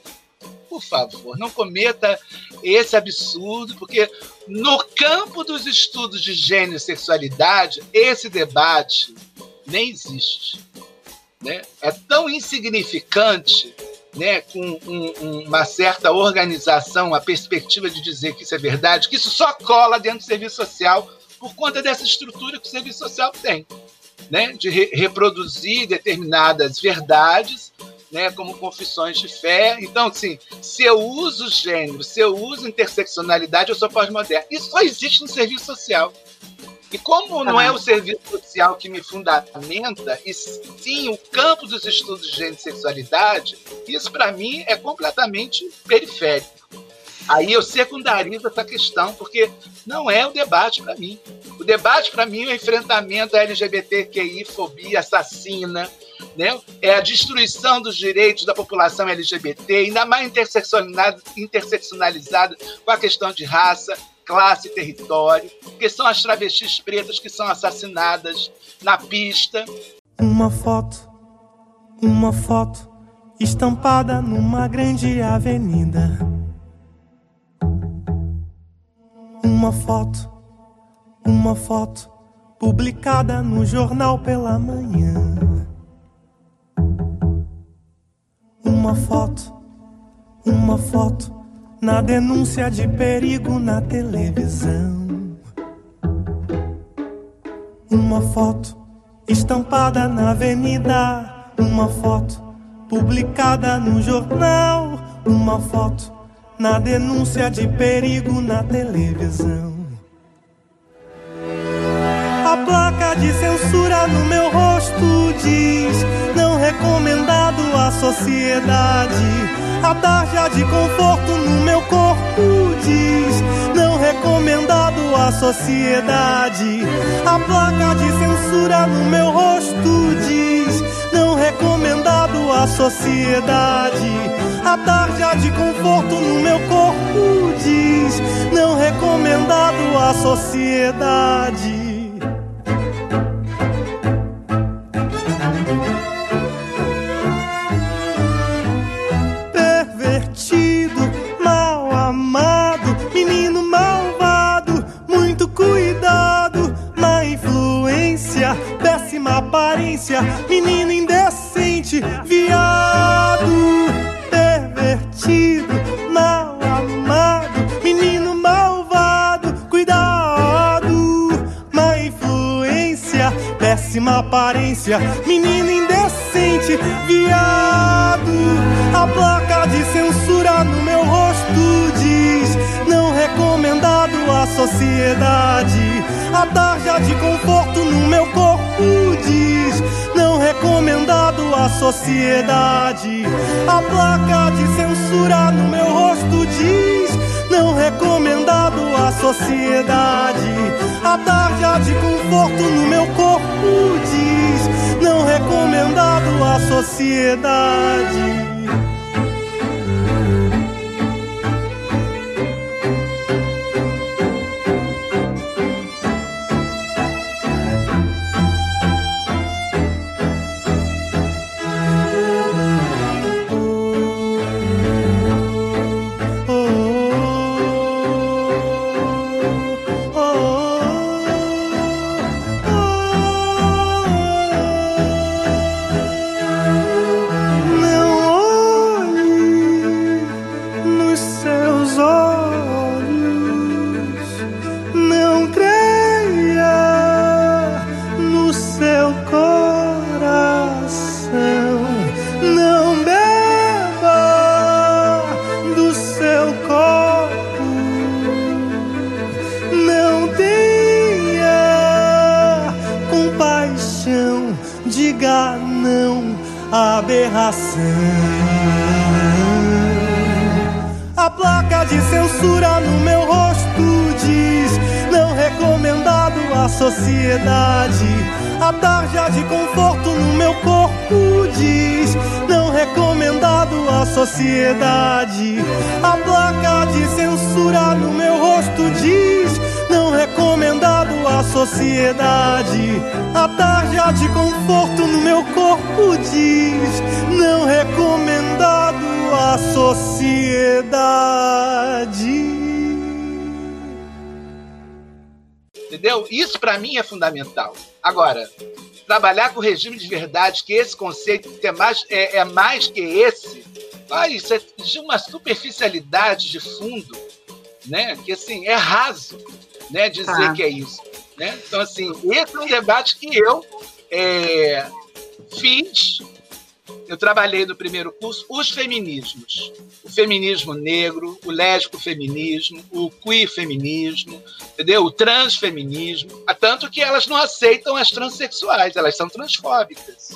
Por favor, não cometa esse absurdo, porque no campo dos estudos de gênero e sexualidade, esse debate nem existe, né? É tão insignificante, né, com um, um, uma certa organização, a perspectiva de dizer que isso é verdade, que isso só cola dentro do serviço social por conta dessa estrutura que o serviço social tem, né? De re- reproduzir determinadas verdades, né, como confissões de fé. Então, assim, se eu uso gênero, se eu uso interseccionalidade, eu sou pós-moderno. Isso só existe no serviço social. E como não é o serviço social que me fundamenta, e sim o campo dos estudos de gênero e sexualidade, isso, para mim, é completamente periférico. Aí eu secundarizo essa questão, porque não é o debate para mim. O debate para mim é o enfrentamento da L G B T Q I, fobia, assassina, né? É a destruição dos direitos da população L G B T, ainda mais interseccionalizada com a questão de raça, classe e território, que são as travestis pretas que são assassinadas na pista. Uma foto, uma foto estampada numa grande avenida. Uma foto, uma foto publicada no jornal pela manhã. Uma foto, uma foto na denúncia de perigo na televisão. Uma foto estampada na avenida. Uma foto publicada no jornal. Uma foto na denúncia de perigo na televisão. A placa de censura no meu rosto diz: não recomendado à sociedade. A tarja de conforto no meu corpo diz: não recomendado à sociedade. A placa de censura no meu rosto diz: não recomendado recomendado à sociedade. A tarja de conforto no meu corpo diz: não recomendado à sociedade. Aparência, menino indecente, viado, pervertido, mal amado, menino malvado, cuidado, má influência, péssima aparência, menino indecente, viado. A placa de censura no meu rosto diz: não recomendado à sociedade. A tarja de conforto no meu corpo diz: não recomendado à sociedade. A placa de censura no meu rosto diz: não recomendado à sociedade. A tarja de conforto no meu corpo diz: não recomendado à sociedade. A placa de censura no meu rosto diz: não recomendado à sociedade. A tarja de conforto no meu corpo diz: não recomendado à sociedade. A placa de censura no meu rosto diz: não recomendado à sociedade. A tarja de conforto no meu corpo diz: não recomendado à sociedade. Entendeu? Isso pra mim é fundamental. Agora, trabalhar com regime de verdade, que esse conceito é mais, é, é mais que esse, olha, isso é de uma superficialidade de fundo, né? Que assim, é raso, né, dizer ah. que é isso, né? Então, assim, esse é um debate que eu é, fiz. Eu trabalhei no primeiro curso os feminismos. O feminismo negro, o lésbico-feminismo, o queer-feminismo, entendeu? O transfeminismo. Tanto que elas não aceitam as transexuais, elas são transfóbicas.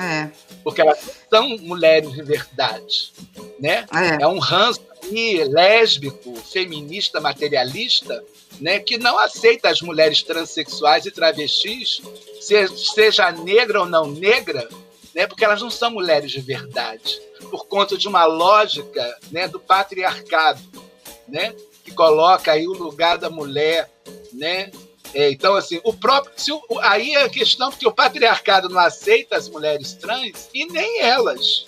É. Porque elas são mulheres de verdade, né? É, é um ranço e lésbico, feminista, materialista, né, que não aceita as mulheres transexuais e travestis, seja negra ou não negra, né, porque elas não são mulheres de verdade, por conta de uma lógica, né, do patriarcado, né, que coloca aí o lugar da mulher, né? É, então, assim, o próprio, se o, aí é a questão, porque o patriarcado não aceita as mulheres trans e nem elas,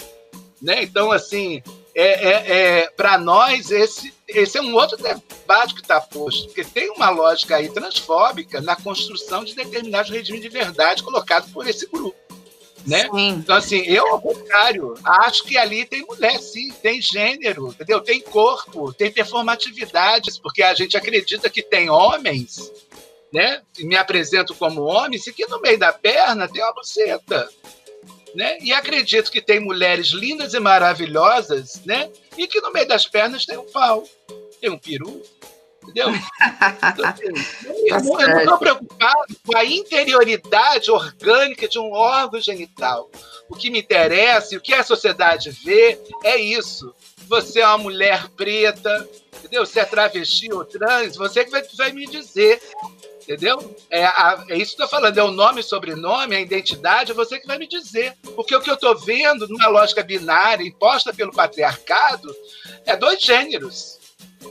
né? Então, assim, É, é, é, para nós, esse, esse é um outro debate que está posto, porque tem uma lógica aí transfóbica na construção de determinados regimes de verdade colocado por esse grupo, né? Sim. Então, assim, eu, ao contrário, acho que ali tem mulher, sim, tem gênero, entendeu? Tem corpo, tem performatividades, porque a gente acredita que tem homens, né? Me apresento como homem, e que no meio da perna tem uma buceta, né? E acredito que tem mulheres lindas e maravilhosas, né? E que no meio das pernas tem um pau, tem um peru, entendeu? Então, assim, eu não estou preocupado com a interioridade orgânica de um órgão genital. O que me interessa e o que a sociedade vê é isso. Você é uma mulher preta, entendeu? Se é travesti ou trans, você que vai, vai me dizer, Entendeu? É, a, é isso que eu estou falando, é o nome, sobrenome, a identidade, é você que vai me dizer. Porque o que eu estou vendo, numa lógica binária imposta pelo patriarcado, é dois gêneros.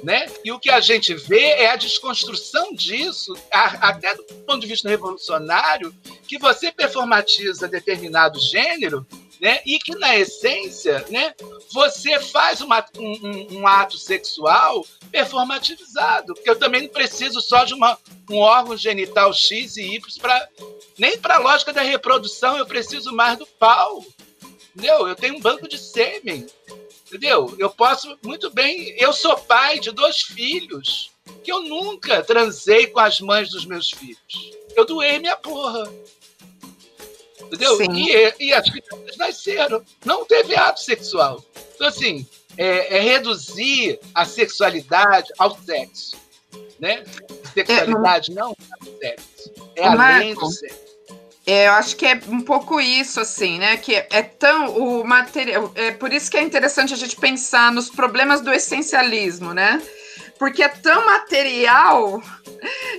Né? E o que a gente vê é a desconstrução disso, a, até do ponto de vista revolucionário, que você performatiza determinado gênero, né? E que, na essência, né? Você faz uma, um, um ato sexual performativizado, porque eu também não preciso só de uma, um órgão genital X e Y, pra, nem para a lógica da reprodução eu preciso mais do pau, entendeu? Eu tenho um banco de sêmen, entendeu? Eu posso muito bem... Eu sou pai de dois filhos que eu nunca transei com as mães dos meus filhos. Eu doei minha porra. Entendeu? E, e as crianças nasceram. Não teve ato sexual. Então, assim, é, é reduzir a sexualidade ao sexo. Né? Sexualidade é, não é o sexo. É além do sexo. É, eu acho que é um pouco isso, assim, né? Que é tão o material. É por isso que é interessante a gente pensar nos problemas do essencialismo, né? Porque é tão material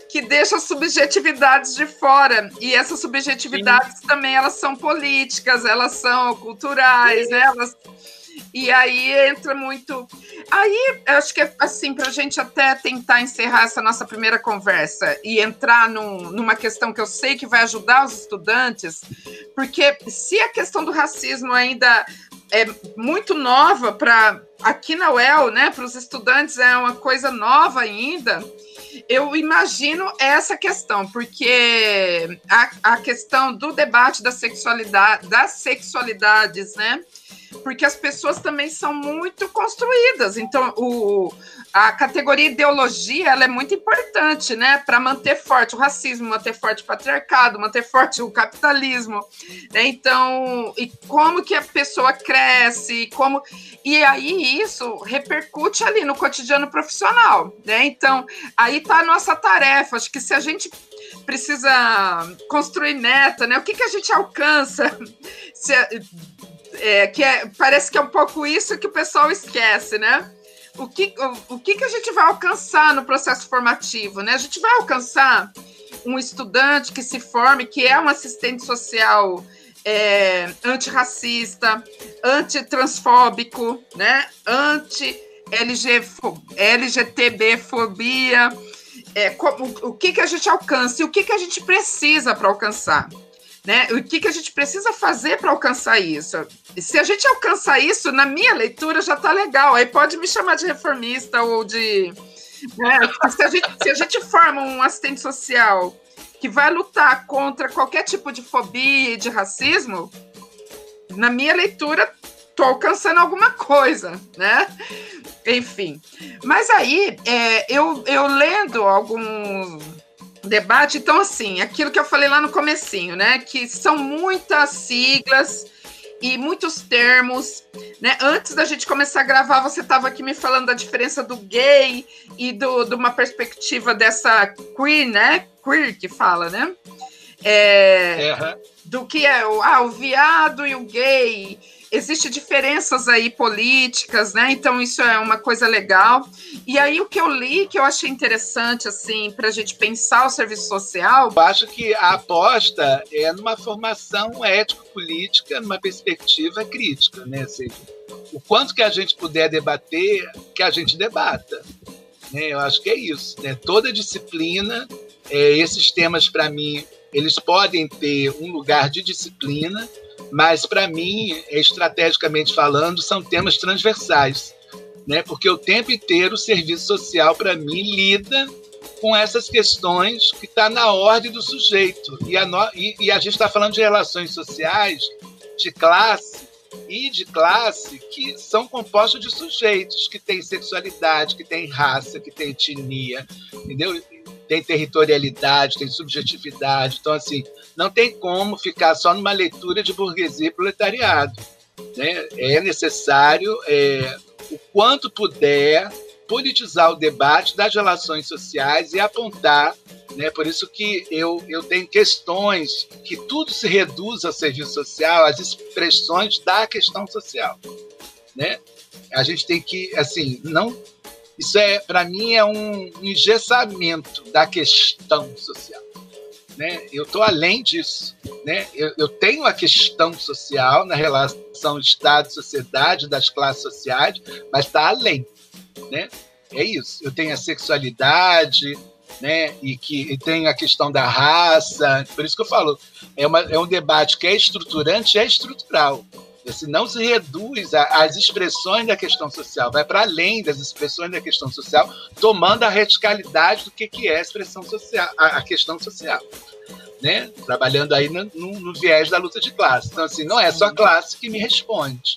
que deixa subjetividades de fora. E essas subjetividades, sim, também elas são políticas, elas são culturais, né? Elas... E aí entra muito... Aí, acho que é assim, para a gente até tentar encerrar essa nossa primeira conversa e entrar num, numa questão que eu sei que vai ajudar os estudantes, porque se a questão do racismo ainda é muito nova para aqui na U E L, né, para os estudantes é uma coisa nova ainda, eu imagino essa questão, porque a, a questão do debate da sexualidade, das sexualidades, né, porque as pessoas também são muito construídas, então o, a categoria ideologia ela é muito importante, né, para manter forte o racismo, manter forte o patriarcado, manter forte o capitalismo, né? Então, e como que a pessoa cresce, como, e aí isso repercute ali no cotidiano profissional, né? Então, aí está a nossa tarefa, acho que se a gente precisa construir meta, né, o que, que a gente alcança, se a, É, que é, parece que é um pouco isso que o pessoal esquece, né? O que, o, o que, que a gente vai alcançar no processo formativo, né? A gente vai alcançar um estudante que se forme, que é um assistente social é, antirracista, antitransfóbico, né? Anti-L G B T fobia. É, o, o que, que a gente alcança e o que, que a gente precisa para alcançar? Né? O que, que a gente precisa fazer para alcançar isso? Se a gente alcançar isso, na minha leitura já está legal, aí pode me chamar de reformista ou de... Né? Se, a gente, se a gente forma um assistente social que vai lutar contra qualquer tipo de fobia e de racismo, na minha leitura estou alcançando alguma coisa, né? Enfim. Mas aí, é, eu, eu lendo alguns... debate, então assim, aquilo que eu falei lá no comecinho, né, que são muitas siglas e muitos termos, né, antes da gente começar a gravar, você estava aqui me falando da diferença do gay e do, de uma perspectiva dessa queer, né, queer que fala, né, é, uhum. do que é o, ah, o viado e o gay, existem diferenças aí políticas, né? Então, isso é uma coisa legal. E aí, o que eu li, que eu achei interessante, assim, para a gente pensar o serviço social... Eu acho que a aposta é numa formação ético-política, numa perspectiva crítica, né? Assim, o quanto que a gente puder debater, que a gente debata. Né? Eu acho que é isso, né? Toda disciplina, é, esses temas, para mim, eles podem ter um lugar de disciplina, mas, para mim, estrategicamente falando, são temas transversais, né? Porque o tempo inteiro o serviço social, para mim, lida com essas questões que está na ordem do sujeito. E a, no... e, e a gente está falando de relações sociais, de classe e de classe que são compostas de sujeitos que têm sexualidade, que têm raça, que têm etnia, entendeu? Tem territorialidade, tem subjetividade. Então, assim, não tem como ficar só numa leitura de burguesia e proletariado. Né? É necessário, é, o quanto puder, politizar o debate das relações sociais e apontar. Né? Por isso que eu, eu tenho questões que tudo se reduz ao serviço social, às expressões da questão social. Né? A gente tem que, assim, não... Isso, é, para mim, é um engessamento da questão social. Né? Eu estou além disso. Né? Eu, eu tenho a questão social na relação Estado-sociedade, das classes sociais, mas está além. Né? É isso. Eu tenho a sexualidade, né? e, que, e tenho a questão da raça. Por isso que eu falo, é, uma, é um debate que é estruturante e é estrutural. Assim, não se reduz às expressões da questão social, vai para além das expressões da questão social, tomando a radicalidade do que, que é a expressão social, a, a questão social, né? Trabalhando aí no, no, no viés da luta de classe. Então, assim, não é só a classe que me responde,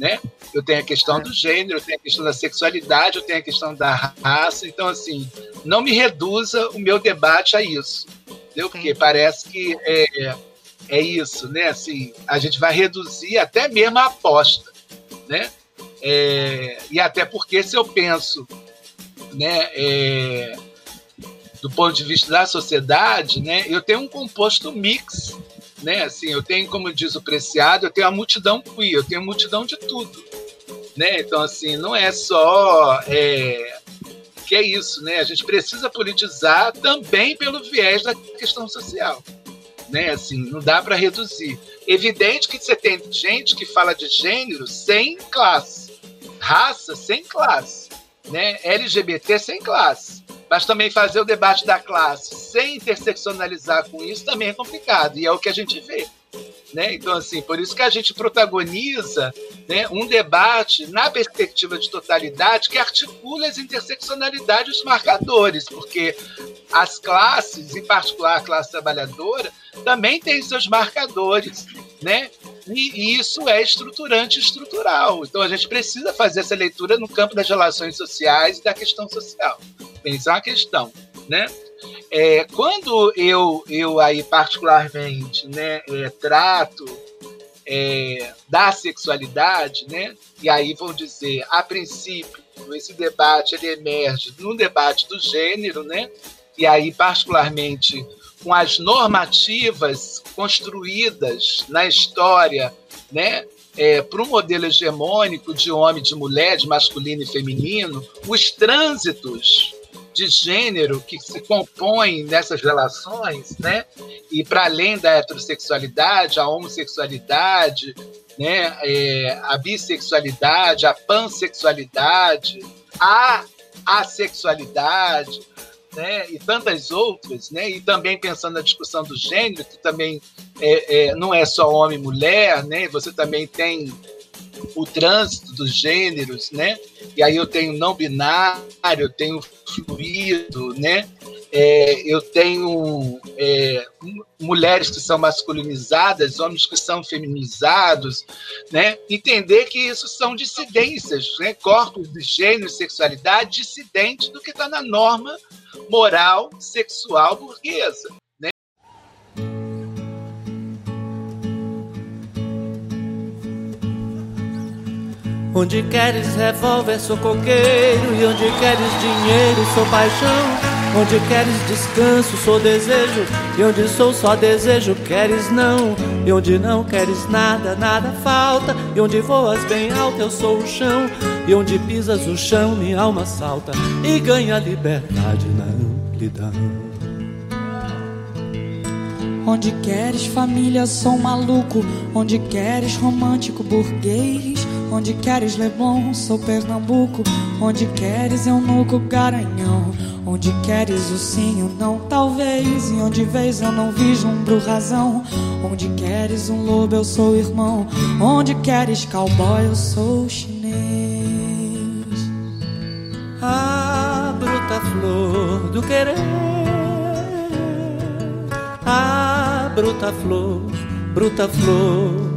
né? Eu tenho a questão do gênero, eu tenho a questão da sexualidade, eu tenho a questão da raça. Então, assim, não me reduza o meu debate a isso, entendeu? Porque parece que... É, É isso, né? Assim, a gente vai reduzir até mesmo a aposta, né? É, e até porque se eu penso, né, é, do ponto de vista da sociedade, né, eu tenho um composto mix, né? Assim, eu tenho, como diz o Preciado, eu tenho a multidão queer, eu tenho a multidão de tudo, né? Então, assim, não é só é, que é isso, né? A gente precisa politizar também pelo viés da questão social. Né? Assim, não dá para reduzir. Evidente que você tem gente que fala de gênero sem classe, raça sem classe, né? L G B T sem classe, mas também fazer o debate da classe sem interseccionalizar com isso também é complicado, e é o que a gente vê, né? Então, assim, por isso que a gente protagoniza, né, um debate na perspectiva de totalidade que articula as interseccionalidades e os marcadores, porque as classes, em particular a classe trabalhadora, também tem seus marcadores, né? E, e isso é estruturante e estrutural. Então, a gente precisa fazer essa leitura no campo das relações sociais e da questão social. Pensar a questão, né? É, quando eu, eu aí particularmente, né, é, trato é, da sexualidade, né, e aí vão dizer, a princípio, esse debate ele emerge no debate do gênero, né, e aí particularmente com as normativas construídas na história, né, é, para o modelo hegemônico de homem, de mulher, de masculino e feminino, os trânsitos de gênero que se compõem nessas relações, né? E para além da heterossexualidade, a homossexualidade, né? É, a bissexualidade, a pansexualidade, a assexualidade, né? E tantas outras, né? E também pensando na discussão do gênero, que também é, é, não é só homem e mulher, né? Você também tem o trânsito dos gêneros, né? E aí eu tenho não binário, eu tenho fluido, né? É, eu tenho é, mulheres que são masculinizadas, homens que são feminizados, né? Entender que isso são dissidências, né? Corpos de gênero e sexualidade dissidentes do que está na norma moral, sexual, burguesa. Onde queres revólver, sou coqueiro. E onde queres dinheiro, sou paixão. Onde queres descanso, sou desejo. E onde sou só desejo, queres não. E onde não queres nada, nada falta. E onde voas bem alto, eu sou o chão. E onde pisas o chão, minha alma salta e ganha liberdade na amplidão. Onde queres família, sou maluco. Onde queres romântico, burguês. Onde queres Leblon, sou Pernambuco. Onde queres eunuco, Garanhão. Onde queres o sim, o não, talvez. E onde vês eu não vislumbro razão. Onde queres um lobo, eu sou irmão. Onde queres cowboy, eu sou chinês. Ah, bruta flor do querer. Ah, bruta flor, bruta flor.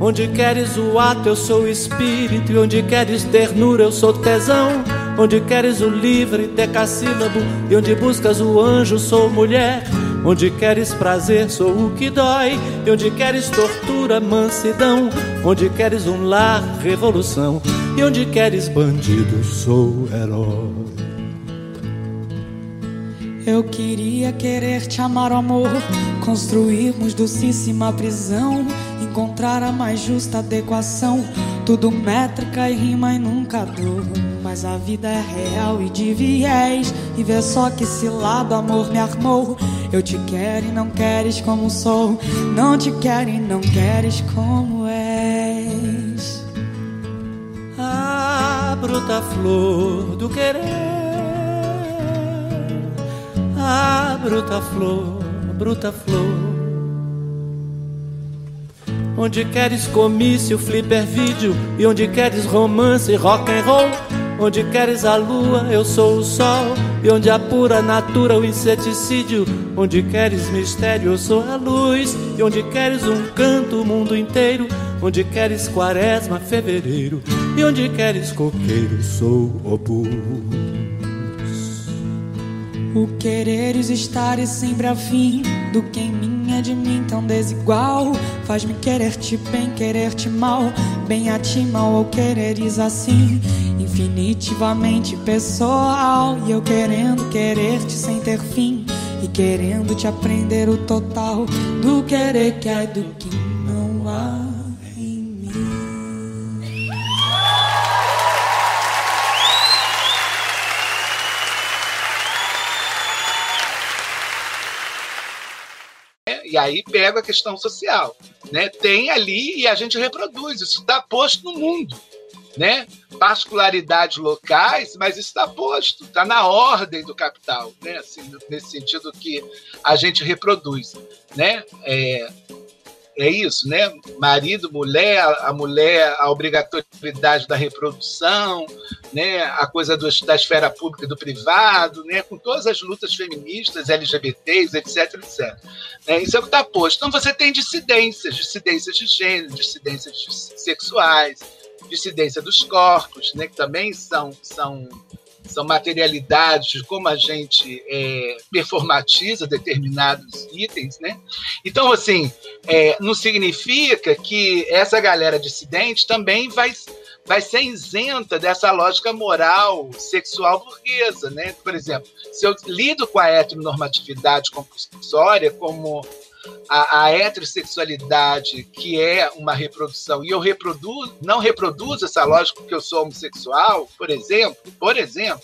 Onde queres o ato, eu sou o espírito. E onde queres ternura, eu sou tesão. Onde queres o livre, decassílabo. E onde buscas o anjo, sou mulher. Onde queres prazer, sou o que dói. E onde queres tortura, mansidão. Onde queres um lar, revolução. E onde queres bandido, sou herói. Eu queria querer te amar, amor. Construirmos docíssima prisão. Encontrar a mais justa adequação. tudo métrica e rima e nunca dou. Mas a vida é real e de viés, e vê só que esse lado amor me armou. Eu te quero e não queres como sou, não te quero e não queres como és. A bruta flor do querer, a bruta flor, bruta flor. Onde queres comício, flipper vídeo, e onde queres romance, rock and roll. Onde queres a lua, eu sou o sol, e onde a pura natura, o inseticídio. Onde queres mistério, eu sou a luz, e onde queres um canto, o mundo inteiro. Onde queres quaresma, fevereiro, e onde queres coqueiro, sou o opus. O quereres estar e sempre afim do que em mim é de mim tão desigual. Faz-me querer-te bem, querer-te mal, bem a ti, mal ao quereres assim, infinitivamente pessoal. E eu querendo querer-te sem ter fim, e querendo te aprender o total do querer que é do que não há em mim. E aí pega a questão social, né? Tem ali e a gente reproduz. Isso está posto no mundo, né? Particularidades locais, mas isso está posto, está na ordem do capital, né? Assim, nesse sentido que a gente reproduz, né? É, é isso, né? Marido, mulher, a mulher, a obrigatoriedade da reprodução, né? A coisa do, da esfera pública e do privado, né? Com todas as lutas feministas, L G B Ts, etc, et cetera. É, isso é o que está posto. Então você tem dissidências, dissidências de gênero, dissidências sexuais, dissidência dos corpos, né, que também são, são, são materialidades de como a gente é, performatiza determinados itens, né? Então, assim, é, não significa que essa galera dissidente também vai, vai ser isenta dessa lógica moral, sexual burguesa, né? Por exemplo, se eu lido com a heteronormatividade compulsória como A, a heterossexualidade, que é uma reprodução, e eu reproduzo, não reproduzo essa lógica porque eu sou homossexual, por exemplo, por exemplo,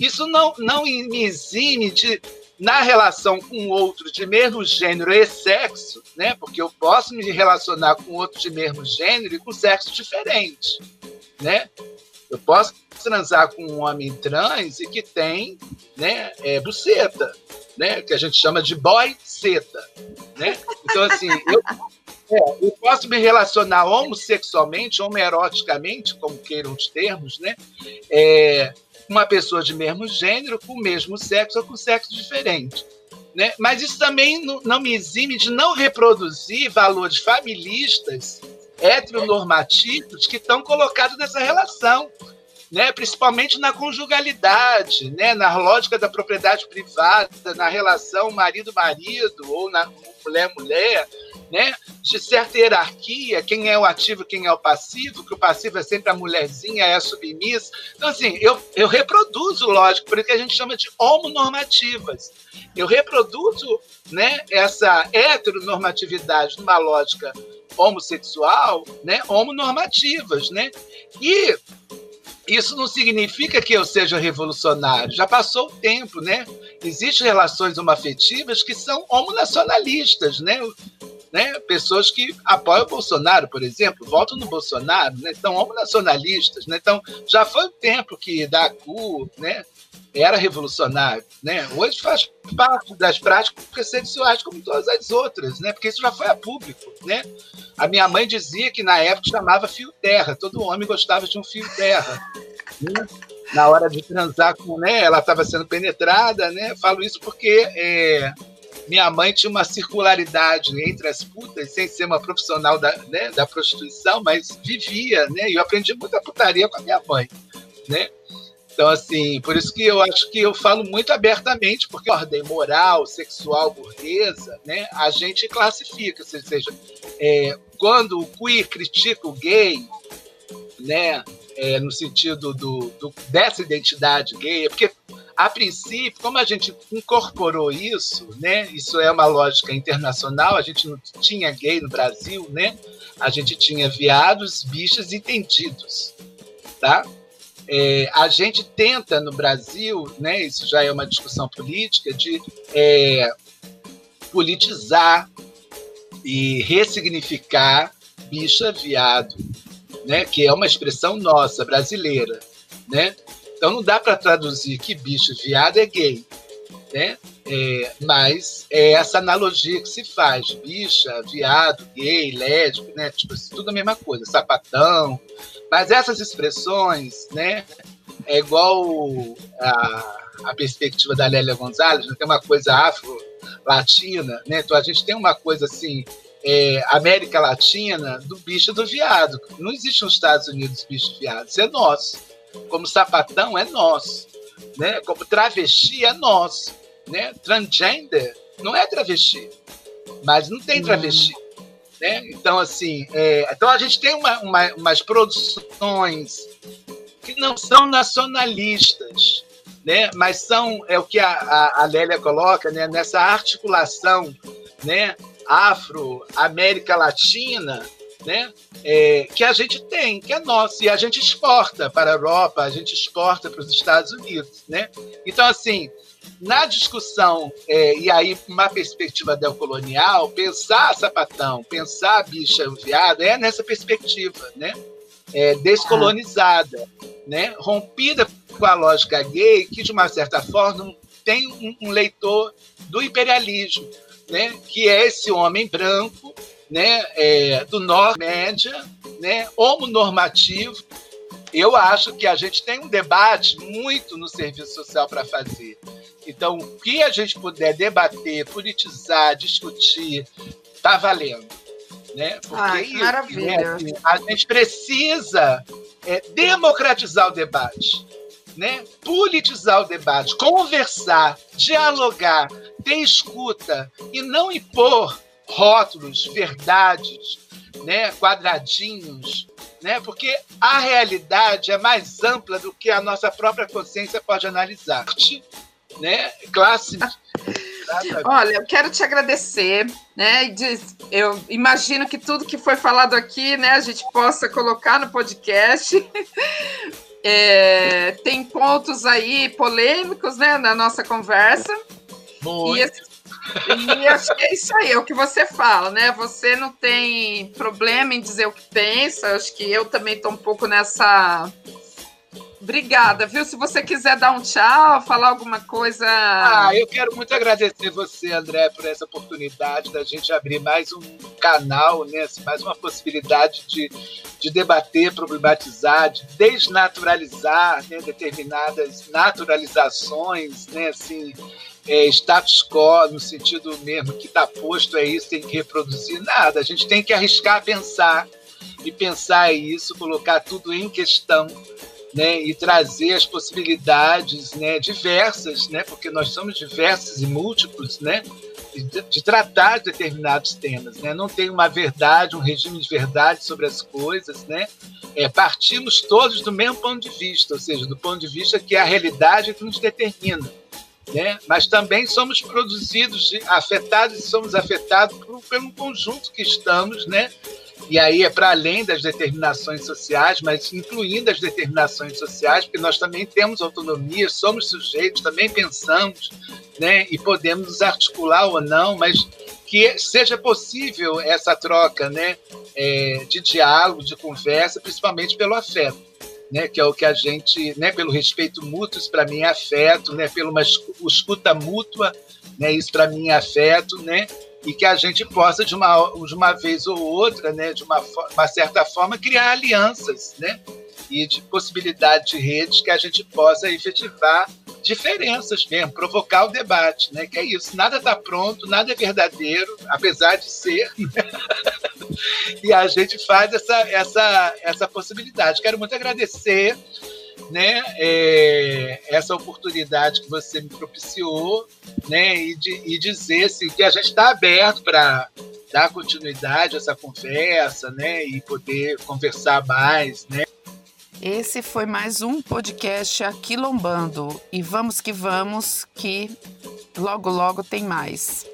isso não, não me exime de, na relação com outro de mesmo gênero e sexo, né? Porque eu posso me relacionar com outro de mesmo gênero e com sexo diferente, né? Eu posso transar com um homem trans e que tem, né, é, buceta, né, que a gente chama de boy-ceta, né? Então, assim, eu, é, eu posso me relacionar homossexualmente, homoeroticamente, como queiram os termos, né? É, uma pessoa de mesmo gênero, com o mesmo sexo ou com sexo diferente, né? Mas isso também não, não me exime de não reproduzir valores familistas, heteronormativos, que estão colocados nessa relação, né, principalmente na conjugalidade, né, na lógica da propriedade privada, na relação marido-marido ou na mulher-mulher, né, de certa hierarquia, quem é o ativo, quem é o passivo, que o passivo é sempre a mulherzinha, é a submissa. Então, assim, eu, eu reproduzo, lógico, por isso que a gente chama de homonormativas. Eu reproduzo, né, essa heteronormatividade numa lógica homossexual, né, homonormativas, né, e isso não significa que eu seja revolucionário. Já passou o tempo, né? Existem relações homoafetivas que são homonacionalistas, né? Né? Pessoas que apoiam o Bolsonaro, por exemplo, votam no Bolsonaro, né? São homonacionalistas, né? Então, já foi o tempo que da C U, né, era revolucionário, né? Hoje faz parte das práticas sexuais como todas as outras, né? Porque isso já foi a público, né? A minha mãe dizia que na época chamava fio terra, todo homem gostava de um fio terra, né? Na hora de transar com, né, ela estava sendo penetrada, né? Falo isso porque é, minha mãe tinha uma circularidade entre as putas, sem ser uma profissional da, né, da prostituição, mas vivia, né? E eu aprendi muita putaria com a minha mãe, né? Então, assim, por isso que eu acho que eu falo muito abertamente, porque a ordem moral, sexual, burguesa, né, a gente classifica, ou seja, é, quando o queer critica o gay, né, é, no sentido do, do, dessa identidade gay, porque a princípio, como a gente incorporou isso, né, isso é uma lógica internacional, a gente não tinha gay no Brasil, né, a gente tinha viados, bichas e entendidos, tá? É, a gente tenta no Brasil, né, isso já é uma discussão política, de é, politizar e ressignificar bicha, viado, né, que é uma expressão nossa, brasileira, né? Então não dá para traduzir que bicho viado é gay, né? É, mas é essa analogia que se faz, bicha, viado, gay, lésbico, né? Tipo, tudo a mesma coisa, sapatão. Mas essas expressões, né? É igual a, a perspectiva da Lélia Gonzalez, tem uma coisa afro-latina, né? Então a gente tem uma coisa assim, é, América Latina, do bicho do viado. Não existe nos Estados Unidos bicho viado, isso é nosso. Como sapatão é nosso, né? Como travesti é nosso, né? Transgender não é travesti, mas não tem travesti, hum. né? Então assim, é, então a gente tem uma, uma, umas produções que não são nacionalistas, né? Mas são é o que a, a, a Lélia coloca, né? Nessa articulação, né? Afro, América Latina, né? É, que a gente tem, que é nosso, e a gente exporta para a Europa, a gente exporta para os Estados Unidos, né? Então, assim, na discussão, é, e aí uma perspectiva neocolonial, pensar sapatão, pensar bicha viada, é nessa perspectiva, né? É, descolonizada, ah. né? Rompida com a lógica gay, que, de uma certa forma, tem um, um leitor do imperialismo, né? Que é esse homem branco, né, é, do norte, média, né, homonormativo. Eu acho que a gente tem um debate muito no serviço social para fazer. Então, o que a gente puder debater, politizar, discutir, está valendo, né? Porque Ai, isso, maravilha. Né, a gente precisa é, democratizar o debate, né? Politizar o debate, conversar, dialogar, ter escuta e não impor rótulos, verdades, né, quadradinhos, né, porque a realidade é mais ampla do que a nossa própria consciência pode analisar. Né, classe. Olha, eu quero te agradecer, né, e diz, eu imagino que tudo que foi falado aqui, né, a gente possa colocar no podcast. É, tem pontos aí polêmicos, né, na nossa conversa. Muito. E assim, e acho que é isso aí, é o que você fala, né? Você não tem problema em dizer o que pensa, acho que eu também estou um pouco nessa... Obrigada, viu? Se você quiser dar um tchau, falar alguma coisa... Ah, eu quero muito agradecer você, André, por essa oportunidade da gente abrir mais um canal, né? Mais uma possibilidade de, de debater, problematizar, de desnaturalizar, né? Determinadas naturalizações, né? Assim... É, status quo, no sentido mesmo que está posto, é isso, tem que reproduzir nada, a gente tem que arriscar pensar, e pensar isso, colocar tudo em questão, né, e trazer as possibilidades, né, diversas, né, porque nós somos diversos e múltiplos, né, de, de tratar de determinados temas, né, não tem uma verdade, um regime de verdade sobre as coisas, né, é, partimos todos do mesmo ponto de vista, ou seja, do ponto de vista que é a realidade que nos determina, né? Mas também somos produzidos, afetados e somos afetados por, pelo conjunto que estamos, né? E aí é para além das determinações sociais, mas incluindo as determinações sociais, porque nós também temos autonomia, somos sujeitos, também pensamos, né? E podemos nos articular ou não, mas que seja possível essa troca, né? É, de diálogo, de conversa, principalmente pelo afeto. Né, que é o que a gente, né, pelo respeito mútuo, isso para mim é afeto, né, pela uma escuta mútua, né, isso para mim é afeto, né, e que a gente possa, de uma, de uma vez ou outra, né, de uma, uma certa forma, criar alianças, né, e de possibilidade de redes que a gente possa efetivar diferenças mesmo, provocar o debate, né, que é isso, nada está pronto, nada é verdadeiro, apesar de ser... E a gente faz essa, essa, essa possibilidade. Quero muito agradecer, né, é, essa oportunidade que você me propiciou, né, e, de, e dizer assim, que a gente está aberto para dar continuidade a essa conversa, né, e poder conversar mais, né. Esse foi mais um podcast Aquilombando. E vamos que vamos, que logo, logo tem mais.